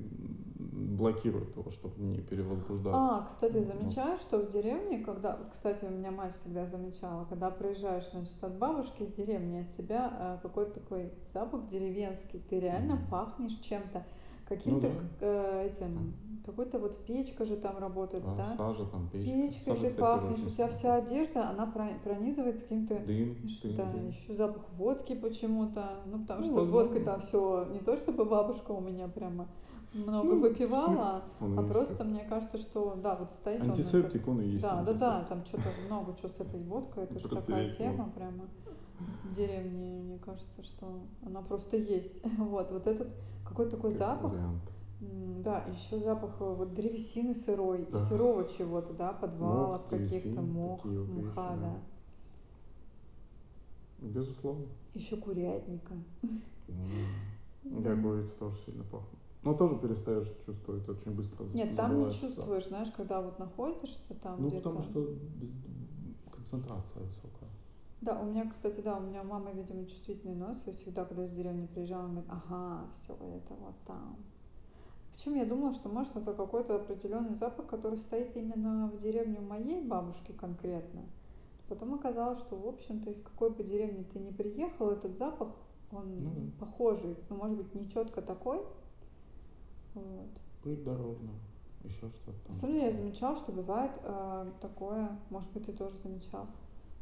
блокирует его, чтобы не перевозбуждаться. А, кстати, замечаю, что в деревне, когда... Вот, кстати, у меня мать всегда замечала, когда проезжаешь, значит, от бабушки из деревни, от тебя какой-то такой запах деревенский. Ты реально пахнешь чем-то, каким-то какой-то вот печка же там работает, да? Сажа там, печка. Печкой ты пахнешь, у тебя вся одежда, она пронизывает каким-то... Дым. Еще запах водки почему-то. Ну, потому что водка там все... Не то чтобы бабушка у меня прямо... много выпивала, а просто как-то. Мне кажется, что, да, вот стоит... Антисептик, он и есть. Да, антисептик. Да, там что-то много чего с этой водкой, это же такая тема прямо в деревне, мне кажется, что она просто есть. Вот этот какой-то такой запах, да, еще запах вот древесины сырой, и сырого чего-то, да, подвалов, каких-то мха, да. Безусловно. Еще курятника. Да, курица тоже сильно пахнет. Но тоже перестаешь чувствовать очень быстро. Нет, там не чувствуешь, знаешь, когда вот находишься там ну, где-то... Ну, потому что концентрация высокая. Да, у меня, кстати, да, у меня мама, видимо, чувствительный нос. И всегда, когда из деревни приезжала, она говорит, ага, все, это вот там. Почему я думала, что, может, это какой-то определенный запах, который стоит именно в деревне моей бабушки конкретно. Потом оказалось, что, в общем-то, из какой бы деревни ты ни приехал, этот запах, он похожий, но, может быть, не четко такой. Вот. Пыль дорожная. еще что-то. На самом деле я замечала, что бывает такое, может быть, ты тоже замечал,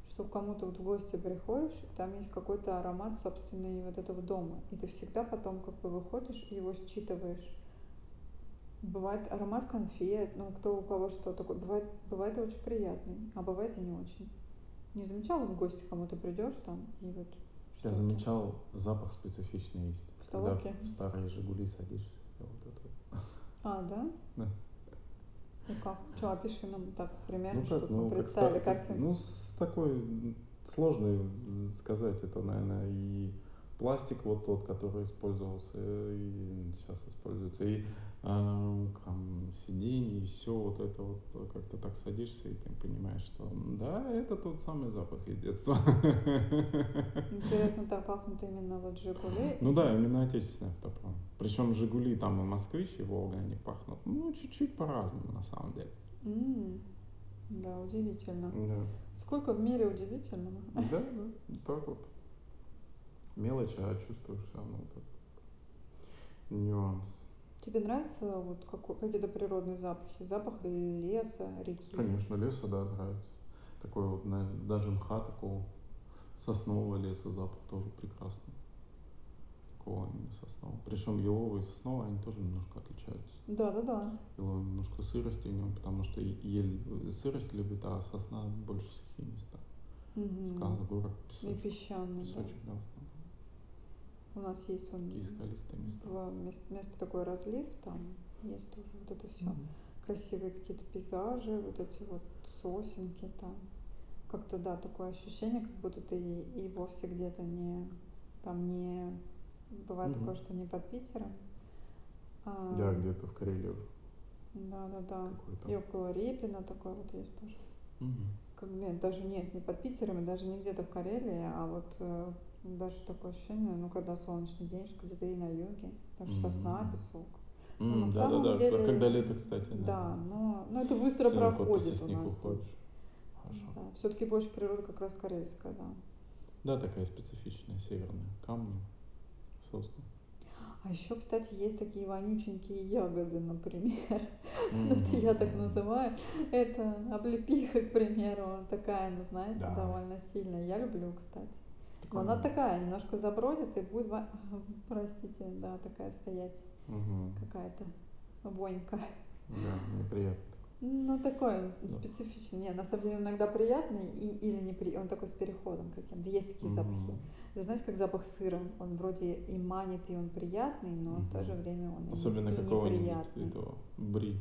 что кому-то вот в гости приходишь, там есть какой-то аромат собственный вот этого дома, и ты всегда потом как бы выходишь и его считываешь. Бывает аромат конфет, ну кто у кого что такое, бывает очень приятный, а бывает и не очень. Не замечал, вот в гости кому-то придешь там и вот. Я замечал, запах специфичный есть. В столовке? Когда в старые «Жигули» садишься. Вот это. А, да? Да. Ну как? Че, опиши нам так примерно, ну, чтобы мы представили картинку. Ну, с такой сложной сказать, это, наверное, и пластик вот тот, который использовался, и сейчас используется, и там сиденье, и все вот это вот, как-то так садишься, и ты понимаешь, что да, это тот самый запах из детства. Интересно, так пахнут именно вот «Жигули». Ну да, именно отечественный автопром. Причем «Жигули» там и «Москвич», и «Волга», они пахнут, ну, чуть-чуть по-разному на самом деле. Да, удивительно. Да. Сколько в мире удивительного. Да, так вот. Мелочи, а чувствуешь все равно вот этот нюанс. Тебе нравятся вот какие-то природные запахи? Запах леса, реки? Конечно, леса, да, нравится. Такой вот, наверное, даже мха такого соснового леса запах тоже прекрасный. Такого именно соснового. Причем еловый и сосновый, они тоже немножко отличаются. Да-да-да. Еловый немножко сырости в нем, потому что ель сырость любит, а сосна больше сухие места. Угу. Скалы, горы, песочек. И песчаный. Песочек, да. У нас есть вон место такое разлив, там есть тоже вот это все. Mm-hmm. Красивые какие-то пейзажи, вот эти вот сосенки там. Как-то, да, такое ощущение, как будто ты и вовсе где-то не бывает mm-hmm. такое, что не под Питером. Да, где-то в Карелии уже. Да. И около Репина такое вот есть тоже. Mm-hmm. Не под Питером, и даже не где-то в Карелии, а вот. Даже такое ощущение, ну, когда солнечный день, что где-то и на юге, потому что сосна, песок. Да, когда лето, кстати. Да, но это быстро все проходит у нас. Да. Все-таки больше природа как раз корейская, да. Да, такая специфичная, северная, камни, сосны. А еще, кстати, есть такие вонюченькие ягоды, например. Ну, это я так называю. Это облепиха, к примеру, такая, ну, знаете, довольно сильная. Я люблю, кстати. Она такая, немножко забродит и будет, простите, да, такая стоять, какая-то вонька. Да, неприятно. Ну, такой специфичный. Нет, на самом деле иногда приятный или неприятный, он такой с переходом каким-то. Есть такие запахи. Вы знаете, как запах сыра, он вроде и манит, и он приятный, но в то же время он и неприятный. Особенно какого-нибудь этого бри.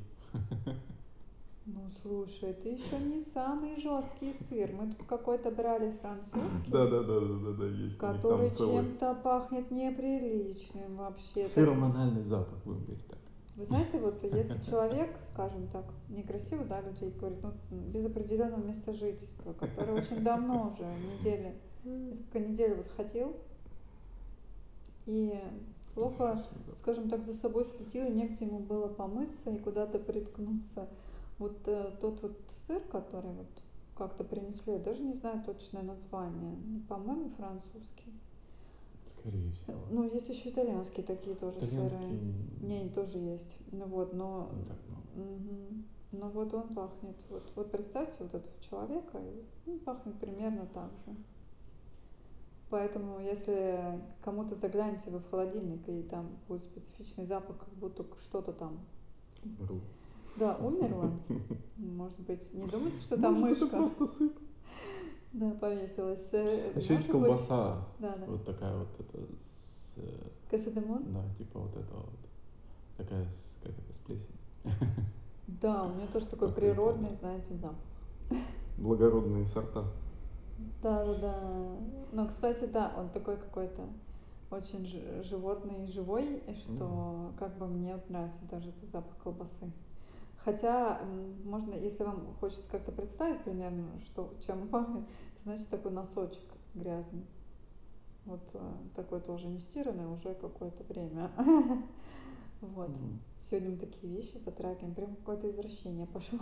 Ну, слушай, это еще не самый жесткий сыр. Мы тут какой-то брали французский. Да, есть. Который чем-то пахнет неприличным вообще. Феромональный запах, будем говорить так. Вы знаете, вот если человек, скажем так, некрасиво, да, людей говорит, ну, без определенного места жительства, который очень давно уже, несколько недель вот ходил, и плохо, скажем так, за собой следил, и негде ему было помыться и куда-то приткнуться. Вот тот вот сыр, который вот как-то принесли, я даже не знаю точное название, по-моему, французский. Скорее всего. Ну, есть еще итальянские такие тоже сыры. Не, тоже есть. Ну вот, но... Не так много. Ну вот он пахнет. Вот представьте вот этого человека, он пахнет примерно так же. Поэтому, если кому-то заглянете вы в холодильник, и там будет специфичный запах, как будто что-то там... Да, умерла. Может быть, не думайте, что там мышка. Это просто сыр. Да, повесилась. А еще есть колбаса. Да. Вот такая вот это с... Кассадемон? Да, типа вот это вот. Такая, как это, с плесенью. Да, у меня тоже такой природный, знаете, запах. Благородные сорта. Да. Но, кстати, да, он такой какой-то очень животный, живой, что как бы мне нравится даже этот запах колбасы. Хотя, можно, если вам хочется как-то представить примерно, чем пахнет, это значит такой носочек грязный. Вот такой тоже не стиранный уже какое-то время. Вот. Сегодня мы такие вещи затрагиваем. Прям какое-то извращение пошло.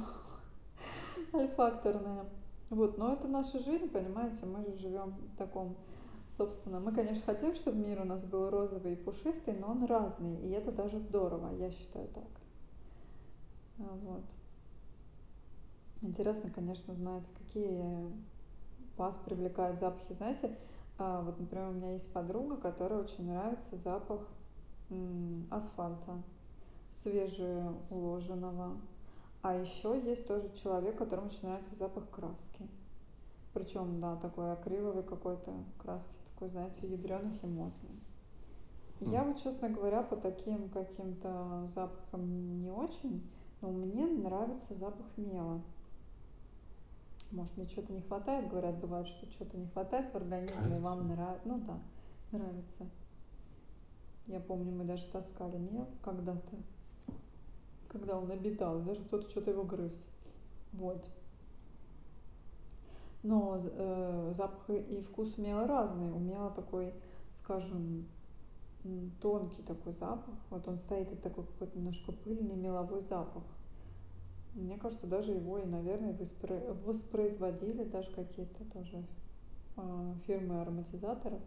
Альфакторное. Вот, но это наша жизнь, понимаете, мы же живем в таком. Собственно, мы, конечно, хотим, чтобы мир у нас был розовый и пушистый, но он разный, и это даже здорово, я считаю так. Вот. Интересно, конечно, знать, какие вас привлекают запахи. Знаете, вот, например, у меня есть подруга, которой очень нравится запах асфальта, свежеуложенного. А еще есть тоже человек, которому очень нравится запах краски. Причем, да, такой акриловый какой-то краски, такой, знаете, ядреный, химозный. Я вот, честно говоря, по таким каким-то запахам не очень, но мне нравится запах мела. Может, мне чего-то не хватает, говорят, бывает, что чего-то не хватает в организме, и вам нравится. Ну да, нравится. Я помню, мы даже таскали мел когда-то, когда он обитал, даже кто-то что-то его грыз. Вот. Но запах и вкус мела разные. У мела такой, скажем, тонкий такой запах. Вот он стоит, и такой какой-то немножко пыльный меловой запах. Мне кажется, даже его и, наверное, воспроизводили даже какие-то тоже фирмы ароматизаторов.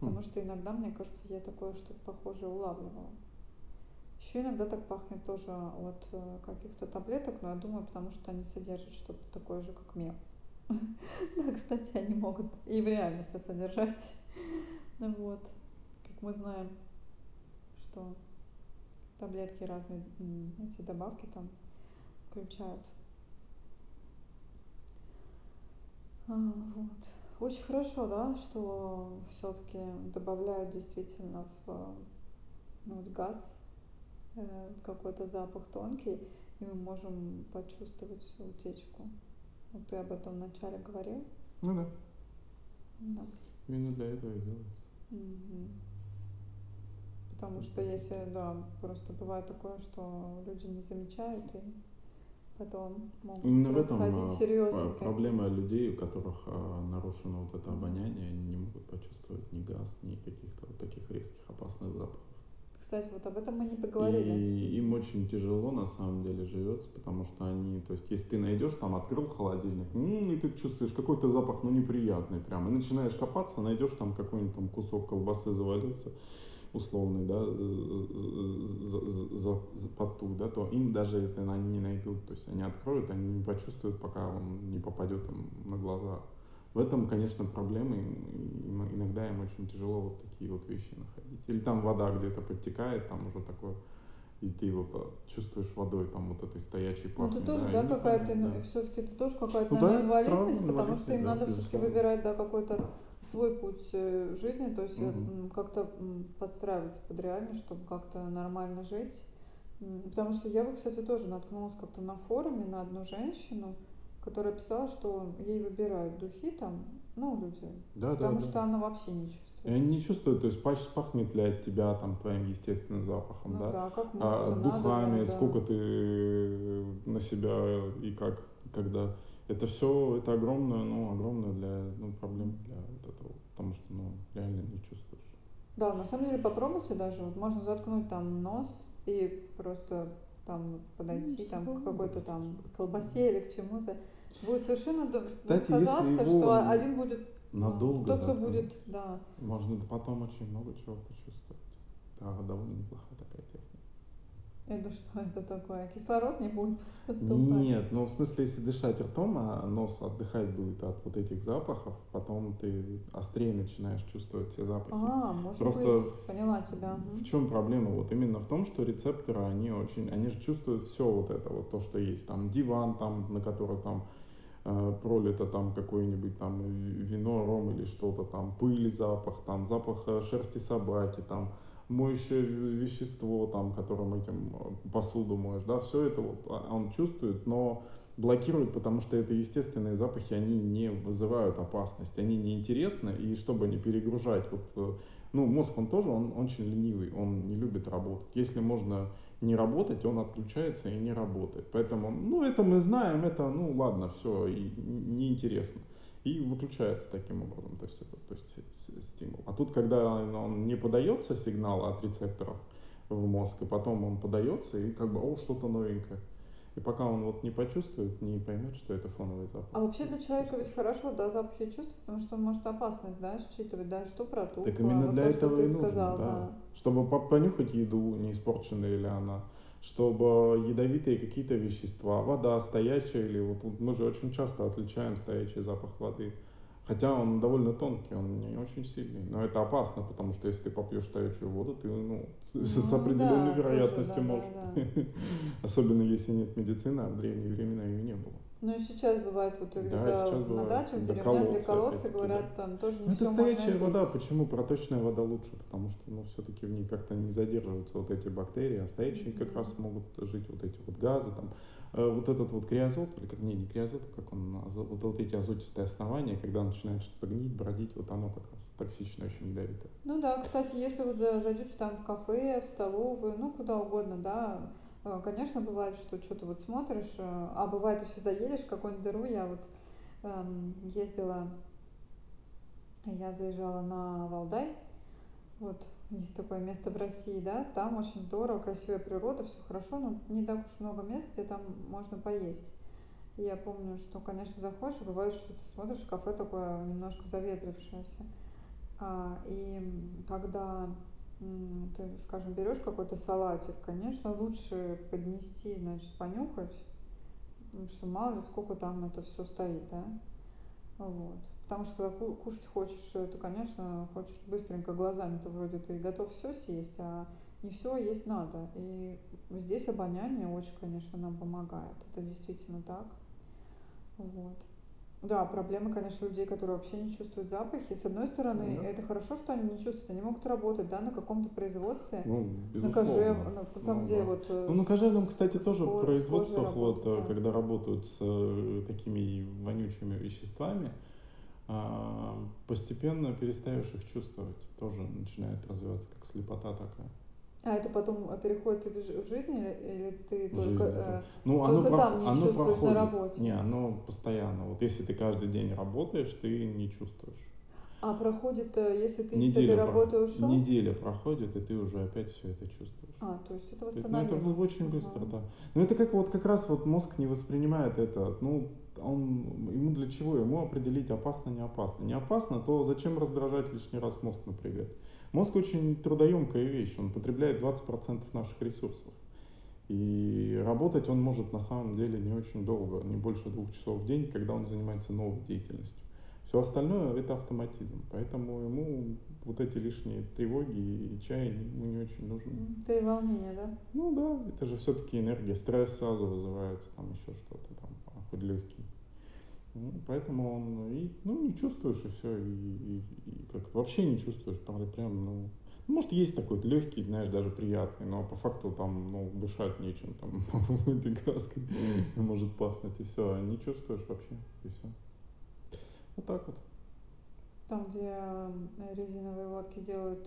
Потому что иногда, мне кажется, я такое что-то похожее улавливала. Еще иногда так пахнет тоже от каких-то таблеток, но я думаю, потому что они содержат что-то такое же, как мел. Да, кстати, они могут и в реальности содержать. Ну вот, как мы знаем, что таблетки разные, эти добавки там включают. Вот. Очень хорошо, да, что все-таки добавляют действительно в газ какой-то запах тонкий, и мы можем почувствовать утечку. Вот ты об этом вначале говорил. Ну да. Да. Именно для этого и делается. Угу. Потому что если, да, просто бывает такое, что люди не замечают и потом могут происходить серьезно. Проблема людей, у которых нарушено вот это обоняние, они не могут почувствовать ни газ, ни каких-то вот таких резких опасных запахов. Кстати, вот об этом мы не поговорили. И им очень тяжело, на самом деле, живется, потому что они, то есть, если ты найдешь, там, открыл холодильник, и ты чувствуешь какой-то запах, ну, неприятный прям, и начинаешь копаться, найдешь там какой-нибудь там кусок колбасы завалился, условный, да, потух, да, то им даже это они не найдут, то есть, они откроют, они не почувствуют, пока он не попадет им на глаза. В этом, конечно, проблемы, иногда им очень тяжело вот такие вот вещи находить. Или там вода где-то подтекает, там уже такое, и ты вот чувствуешь водой, там вот этой стоячей пахнет. Ну, ты тоже, да, какая-то, да. Все-таки ты тоже какая-то, ну, наверное, да, инвалидность, потому что им, да, надо все-таки выбирать, да, какой-то свой путь жизни, то есть как-то подстраиваться под реальность, чтобы как-то нормально жить. Потому что я бы, кстати, тоже наткнулась как-то на форуме на одну женщину, которая писала, что ей выбирают духи там, ну, люди, да, потому что она вообще не чувствует. И они не чувствуют, то есть пахнет ли от тебя там твоим естественным запахом, ну, да, как мыться, духами, надо, сколько ты на себя и как, когда. Это все, это огромное проблем для вот этого, потому что, реально не чувствуешь. Да, на самом деле попробуйте даже, вот можно заткнуть там нос и просто там подойти к какой-то там колбасе или к чему-то. Будет совершенно казаться, что один будет надолго, кто-то будет, да. Можно потом очень много чего почувствовать. Да, довольно неплохая такая техника. Это что это такое? Кислород не будет поступать? Нет, в смысле, если дышать ртом, а нос отдыхать будет от вот этих запахов, потом ты острее начинаешь чувствовать все запахи. Может быть, поняла тебя. В чем проблема? Вот именно в том, что рецепторы, они же чувствуют все вот это, вот то, что есть, там диван, там, на который там пролито там какое-нибудь там вино, ром или что-то, там пыль, запах, там запах шерсти собаки, там моющее вещество, там, которым этим посуду моешь, да, все это вот он чувствует, но блокирует, потому что это естественные запахи, они не вызывают опасность, они неинтересны, и чтобы не перегружать, вот, мозг, он тоже, он очень ленивый, он не любит работать, если можно не работать, он отключается и не работает, поэтому, это мы знаем, это, ладно, все, и неинтересно. И выключается таким образом, то есть стимул. А тут, когда он не подается сигнал от рецепторов в мозг, и потом он подается, и как бы, что-то новенькое. И пока он не почувствует, не поймет, что это фоновый запах. А вообще для человека ведь хорошо, да, запахи чувствовать, потому что он может опасность, да, считывать, да, что протухло. Так именно для этого и нужно, да. Чтобы понюхать еду, не испорченная ли она, чтобы ядовитые какие-то вещества, вода стоячая, или вот мы же очень часто отличаем стоячий запах воды, хотя он довольно тонкий, он не очень сильный, но это опасно, потому что если ты попьешь стоячую воду, ты с определенной вероятностью можешь, особенно если нет медицины, а в древние времена ее не было. Ну и сейчас бывает, вот где-то на даче, в деревне, где колодцы, говорят, там тоже не все можно пить. Это стоячая вода, почему проточная вода лучше? Потому что, все-таки в ней как-то не задерживаются вот эти бактерии, а в стоячей как раз могут жить вот эти вот газы, там, вот этот вот криозот, или как, не криозот, как он, вот эти азотистые основания, когда начинает что-то гнить, бродить, вот оно как раз токсично, очень ядовитое. Ну да, кстати, если вот зайдете там в кафе, в столовую, куда угодно, да. Конечно, бывает, что что-то вот смотришь, а бывает еще заедешь в какую-нибудь дыру. Я вот заезжала на Валдай, вот есть такое место в России, да, там очень здорово, красивая природа, все хорошо, но не так уж много мест, где там можно поесть. И я помню, что, конечно, заходишь, бывает, что ты смотришь, кафе такое немножко заветрившееся, и когда... ты, скажем, берешь какой-то салатик, конечно, лучше поднести, значит, понюхать, потому что мало ли сколько там это все стоит, да, вот. Потому что когда кушать хочешь, ты, конечно, хочешь быстренько глазами-то вроде ты готов все съесть, а не все есть надо. И здесь обоняние очень, конечно, нам помогает, это действительно так, вот. Да, проблема, конечно, людей, которые вообще не чувствуют запахи. С одной стороны, это хорошо, что они не чувствуют, они могут работать, да, на каком-то производстве. На кожевном, кстати, тоже в производствах, когда работают с такими вонючими веществами, постепенно перестаешь их чувствовать. Тоже начинает развиваться как слепота такая. А это потом переходит в жизнь, или ты только там не чувствуешь на работе? Не, оно постоянно. Вот если ты каждый день работаешь, ты не чувствуешь. А проходит, если ты с этой работы ушел? Неделя проходит, и ты уже опять все это чувствуешь. То есть это восстанавливается. Это очень быстро, да. Но это как раз мозг не воспринимает это. Ему для чего? Ему определить, опасно, не опасно. Не опасно, то зачем раздражать лишний раз мозг, например? Мозг очень трудоемкая вещь, он потребляет 20% наших ресурсов. И работать он может на самом деле не очень долго, не больше 2 часов в день, когда он занимается новой деятельностью. Все остальное – это автоматизм, поэтому ему вот эти лишние тревоги и чаяния ему не очень нужны. Да и волнение, да? Да, это же все-таки энергия, стресс сразу вызывается, там еще что-то, там, хоть легкий. Поэтому он не чувствуешь, и все, и как вообще не чувствуешь, прям. Может, есть такой легкий, знаешь, даже приятный, но по факту там, дышать нечем, там, этой краской может пахнуть, и все, а не чувствуешь вообще, и все. Вот так вот. Там, где резиновые водки делают,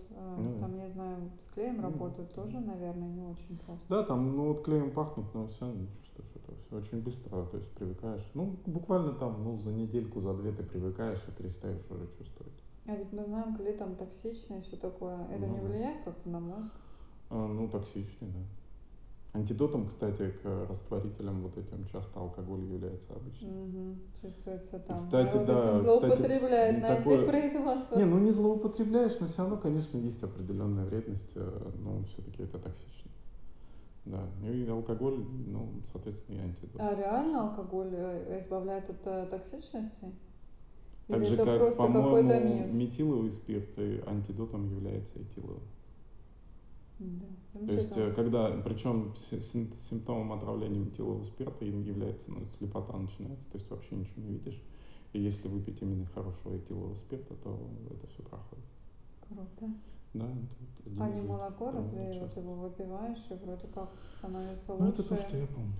там, не знаю, с клеем работают, тоже, наверное, не очень просто. Да, там, клеем пахнет, но все равно не чувствуешь этого. Все очень быстро, то есть привыкаешь. Буквально там, за недельку, за две ты привыкаешь и перестаешь уже чувствовать. А ведь мы знаем, клей там токсичный и все такое. Это не влияет как-то на мозг? Токсичный, да. Антидотом, кстати, к растворителям вот этим часто алкоголь является обычно. Чувствуется там. Кстати, да. Злоупотребляет на этих производствах. Не злоупотребляешь, но все равно, конечно, есть определенная вредность, но все-таки это токсично. Да, и алкоголь, соответственно, и антидот. А реально алкоголь избавляет от токсичности? Так же, как, по-моему, метиловый спирт, и антидотом является этиловый. Да. То есть, причем симптомом отравления метилового спирта является слепота начинается, то есть вообще ничего не видишь. И если выпить именно хорошего этилового спирта, то это все проходит. Круто. Да, а не молоко, разве его выпиваешь и вроде как становится лучше? Это то, что я помню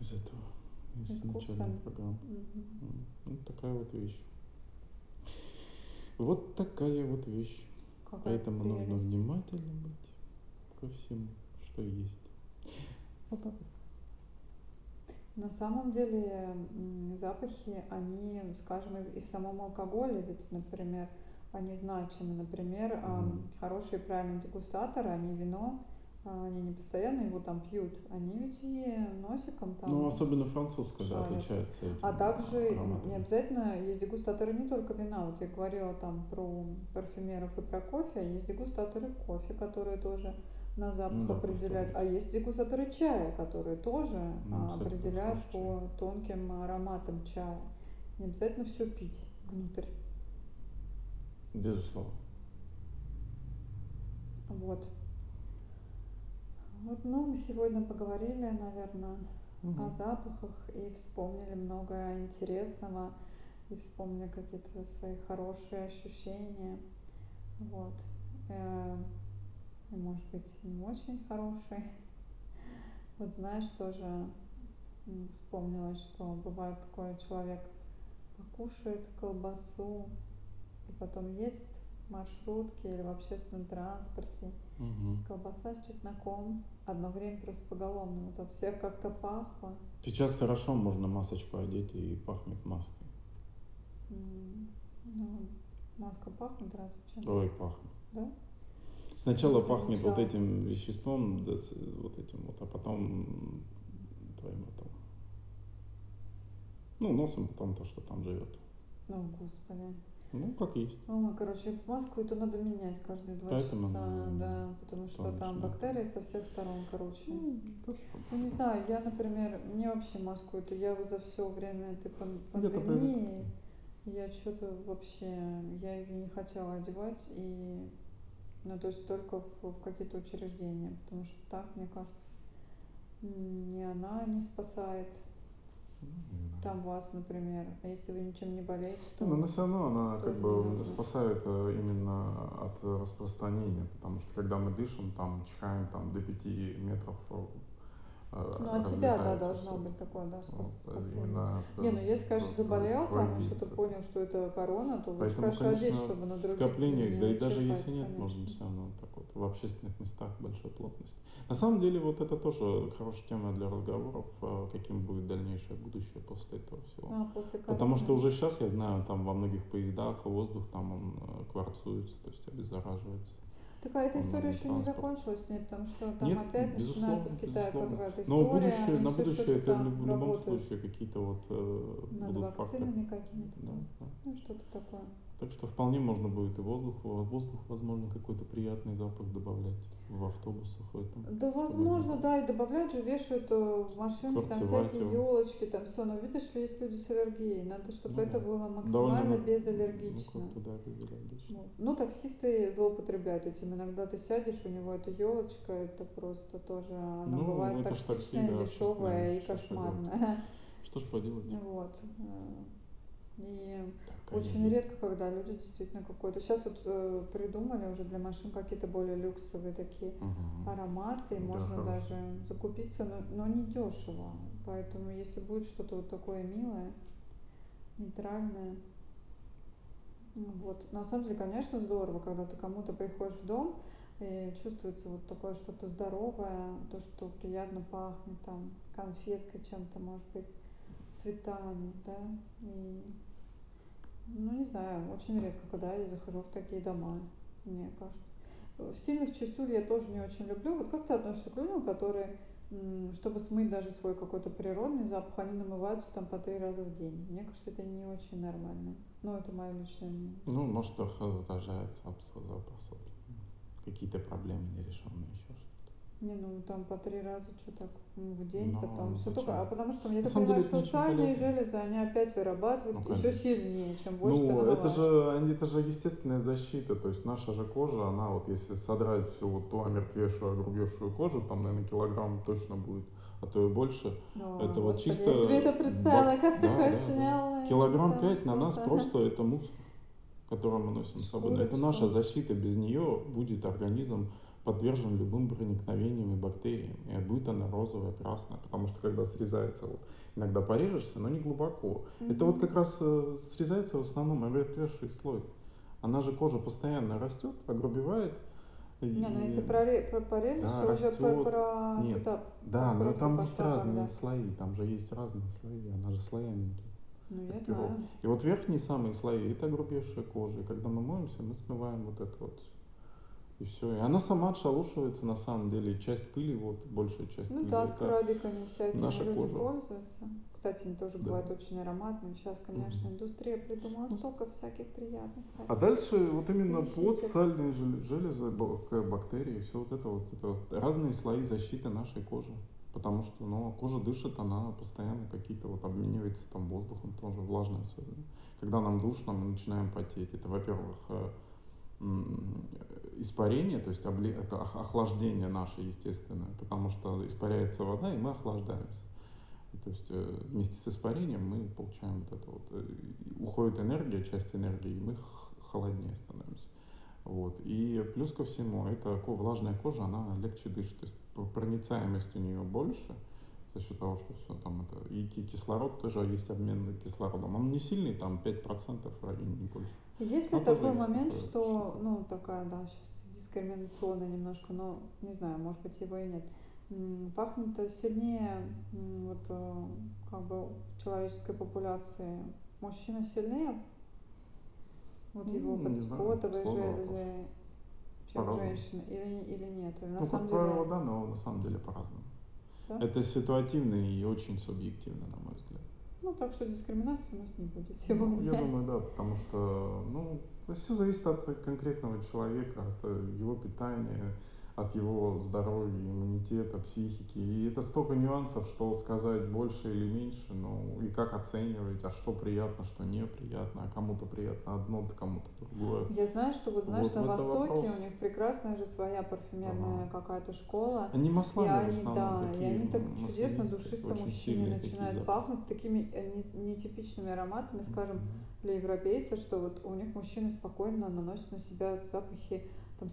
из этого, из начальной программы. Такая вот вещь. Вот такая вот вещь. Какая Поэтому прелесть. Нужно внимательно быть ко всему, что есть. Вот так вот. На самом деле запахи, они, скажем, и в самом алкоголе, ведь, например, они значимы. Например, хорошие правильные дегустаторы, они вино, они не постоянно его там пьют, они ведь и носиком там... особенно французское, да, отличается этим. А также ароматами. Не обязательно, есть дегустаторы не только вина, вот я говорила там про парфюмеров и про кофе, а есть дегустаторы кофе, которые тоже на запах определяют. А есть дегустаторы чая, которые тоже определяют по тонким ароматам чая. Не обязательно все пить внутрь. Безусловно. Вот. Вот, ну, мы сегодня поговорили, наверное, о запахах и вспомнили много интересного. И вспомнили какие-то свои хорошие ощущения. Вот. И, может быть, не очень хорошие. Вот, знаешь, тоже вспомнилось, что бывает такое, человек покушает колбасу и потом едет в маршрутке или в общественном транспорте. Колбаса с чесноком. Одно время просто поголовно. Вот от всех как-то пахло. Сейчас хорошо, можно масочку одеть и пахнет маской. Ну, маска пахнет разве чем? Ой, пахнет. Да? Сначала пахнет вот этим веществом, да, вот этим вот, а потом твоим отом. Ну, носом, потом то, что там живет. О, Господи. Ну, как есть. Ой, короче, маску эту надо менять каждые 2 часа, да, потому что там бактерии со всех сторон, короче. Ну, не знаю, я, например, мне вообще маску эту, я вот за все время этой пандемии, я что-то вообще, я ее не хотела одевать, и, ну, то есть только в какие-то учреждения, потому что так, мне кажется, ни она не спасает. Там вас, например, если вы ничем не болеете, то... Ну, но все равно она как бы спасает именно от распространения, потому что когда мы дышим, там, чихаем, там, до 5 метров Ну, от тебя, да, должно быть такое, да, спасение. Вот, не, ну, если, конечно, заболел, там, и что-то понял, что это корона, то лучше, конечно, одеть, чтобы на других... Скопление, да, и даже если нет, можно все равно так вот в общественных местах большой плотности. На самом деле, вот это тоже хорошая тема для разговоров, каким будет дальнейшее будущее после этого всего. После короны. Потому что уже сейчас, я знаю, там во многих поездах воздух, там он кварцуется, то есть обеззараживается. Такая эта история еще не закончилась с ней, потому что там опять начинается в Китае какая-то история. Но на будущее это в любом случае какие-то вот будут факторы. Над вакцинами какими-то. Да, да. Ну, что-то такое. Так что вполне можно будет и воздух, возможно, какой-то приятный запах добавлять в автобусах. Да, возможно, да, и добавляют же, вешают в машинки, там всякие елочки, там все. Но видишь, что есть люди с аллергией, надо, чтобы это было максимально безаллергично. Ну, таксисты злоупотребляют этим. Иногда ты сядешь, у него эта елочка, это просто тоже, она бывает токсичная, дешевая и кошмарная. Что ж поделать? Вот. И очень редко, когда люди действительно какой-то... Сейчас вот придумали уже для машин какие-то более люксовые такие ароматы, можно даже закупиться, но не дешево. Поэтому если будет что-то вот такое милое, нейтральное... Вот. На самом деле, конечно, здорово, когда ты кому-то приходишь в дом, и чувствуется вот такое что-то здоровое, то, что приятно пахнет, там, конфеткой чем-то, может быть, цветами, да, и... Ну, не знаю, очень редко, когда я захожу в такие дома, мне кажется. Сильных чистюль я тоже не очень люблю. Вот как ты относишься к людям, которые, чтобы смыть даже свой какой-то природный запах, они намываются там по 3 раза в день? Мне кажется, это не очень нормально. Но это мое личное мнение. Ну, может, отражается запах. Какие-то проблемы нерешенные еще. Не, ну там по 3 раза что так в день, но потом все только, потому что я так понимаю, что сальные железы они опять вырабатывают еще сильнее, чем больше ты намываешь. Это же естественная защита, то есть наша же кожа, она вот если содрать всю вот ту омертвевшую, огрубевшую кожу, там, наверное, килограмм точно будет, а то и больше. Это вот чисто. Я себе это представила, как такое сняла. Килограмм 5 на нас просто это мусор, который мы носим с собой. Это наша защита, без нее будет организм подвержен любым проникновениям и бактериям. И будет она розовая, красная, потому что когда срезается, вот, иногда порежешься, но не глубоко. Это вот как раз срезается в основном омертвевший слой. Она же кожа постоянно растет, огрубевает. Не, ну если порежешься, уже но там есть разные слои, там же есть разные слои, она же слоями идет. Ну, я знаю. И вот верхние самые слои, это огрубевшая кожа, и когда мы моемся, мы смываем вот это вот. И все. И она сама отшелушивается на самом деле. И часть пыли, вот, большая часть пыли. Ну да, скрабиками всякими люди кожа. Пользуются. Кстати, они тоже бывают очень ароматные. Сейчас, конечно, индустрия придумала столько всяких приятных. А дальше вот именно под сальные железы, бактерии, все вот это разные слои защиты нашей кожи. Потому что кожа дышит, она постоянно какие-то обменивается там воздухом, тоже влажная особенно. Когда нам душно, мы начинаем потеть. Это, во-первых, испарение, то есть это охлаждение наше естественное, потому что испаряется вода, и мы охлаждаемся. То есть вместе с испарением мы получаем уходит энергия, часть энергии, и мы холоднее становимся. Вот. И плюс ко всему, эта влажная кожа, она легче дышит, то есть проницаемость у нее больше за счет того, что все там это... И кислород тоже есть, обмен кислородом. Он не сильный, там 5% в районе, не больше. Есть ли такой момент, что, такая, да, сейчас дискриминационная немножко, но не знаю, может быть, его и нет. Пахнет сильнее, в человеческой популяции мужчина сильнее? Его подводовые железы, чем женщина, или нет? Как правило, да, но на самом деле по-разному. Да? Это ситуативно и очень субъективно, на мой взгляд. Так что дискриминации у нас не будет сегодня. Я думаю, да, потому что, все зависит от конкретного человека, от его питания, от его здоровья, иммунитета, психики. И это столько нюансов, что сказать больше или меньше, и как оценивать, а что приятно, что неприятно, а кому-то приятно одно, а кому-то другое. Я знаю, что на Востоке у них прекрасная же своя парфюмерная какая-то школа. Они маслами в основном, и они так чудесно душисто мужчине начинают пахнуть такими нетипичными ароматами, скажем, для европейцев, что у них мужчины спокойно наносят на себя запахи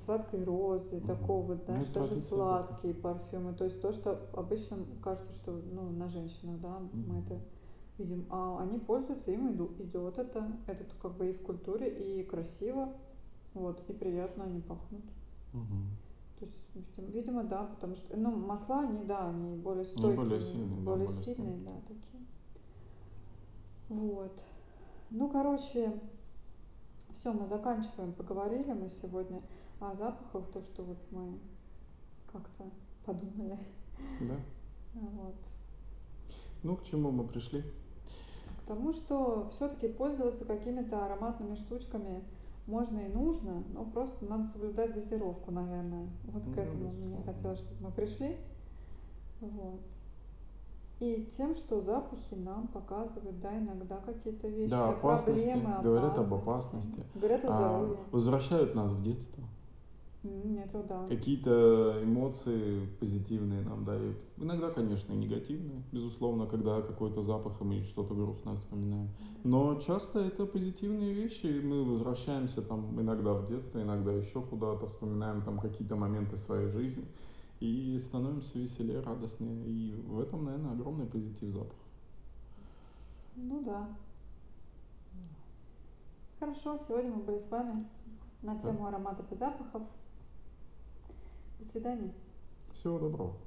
сладкой розы, такого, знаешь, даже сладкие парфюмы. То есть то, что обычно кажется, что на женщинах, да, мы это видим. А они пользуются, им идет это и в культуре, и красиво, и приятно они пахнут. То есть, видимо, да, потому что, масла, они более стойкие, более сильные, да, такие. Вот. Все, мы заканчиваем, поговорили мы сегодня о запахах, то, что мы как-то подумали. Да. К чему мы пришли? К тому, что все-таки пользоваться какими-то ароматными штучками можно и нужно, но просто надо соблюдать дозировку, наверное. К этому мне хотелось, чтобы мы пришли. И тем, что запахи нам показывают, иногда какие-то вещи, проблемы, говорят об опасности, говорят о здоровье. Возвращают нас в детство. Это да. Какие-то эмоции позитивные нам дают. Иногда, конечно, и негативные, безусловно, когда какой-то запах или что-то грустное вспоминаем. Но часто это позитивные вещи, и мы возвращаемся иногда в детство, иногда еще куда-то, вспоминаем какие-то моменты своей жизни. И становимся веселее, радостнее. И в этом, наверное, огромный позитив запаха. Да. Хорошо, сегодня мы были с вами на тему ароматов и запахов. До свидания. Всего доброго.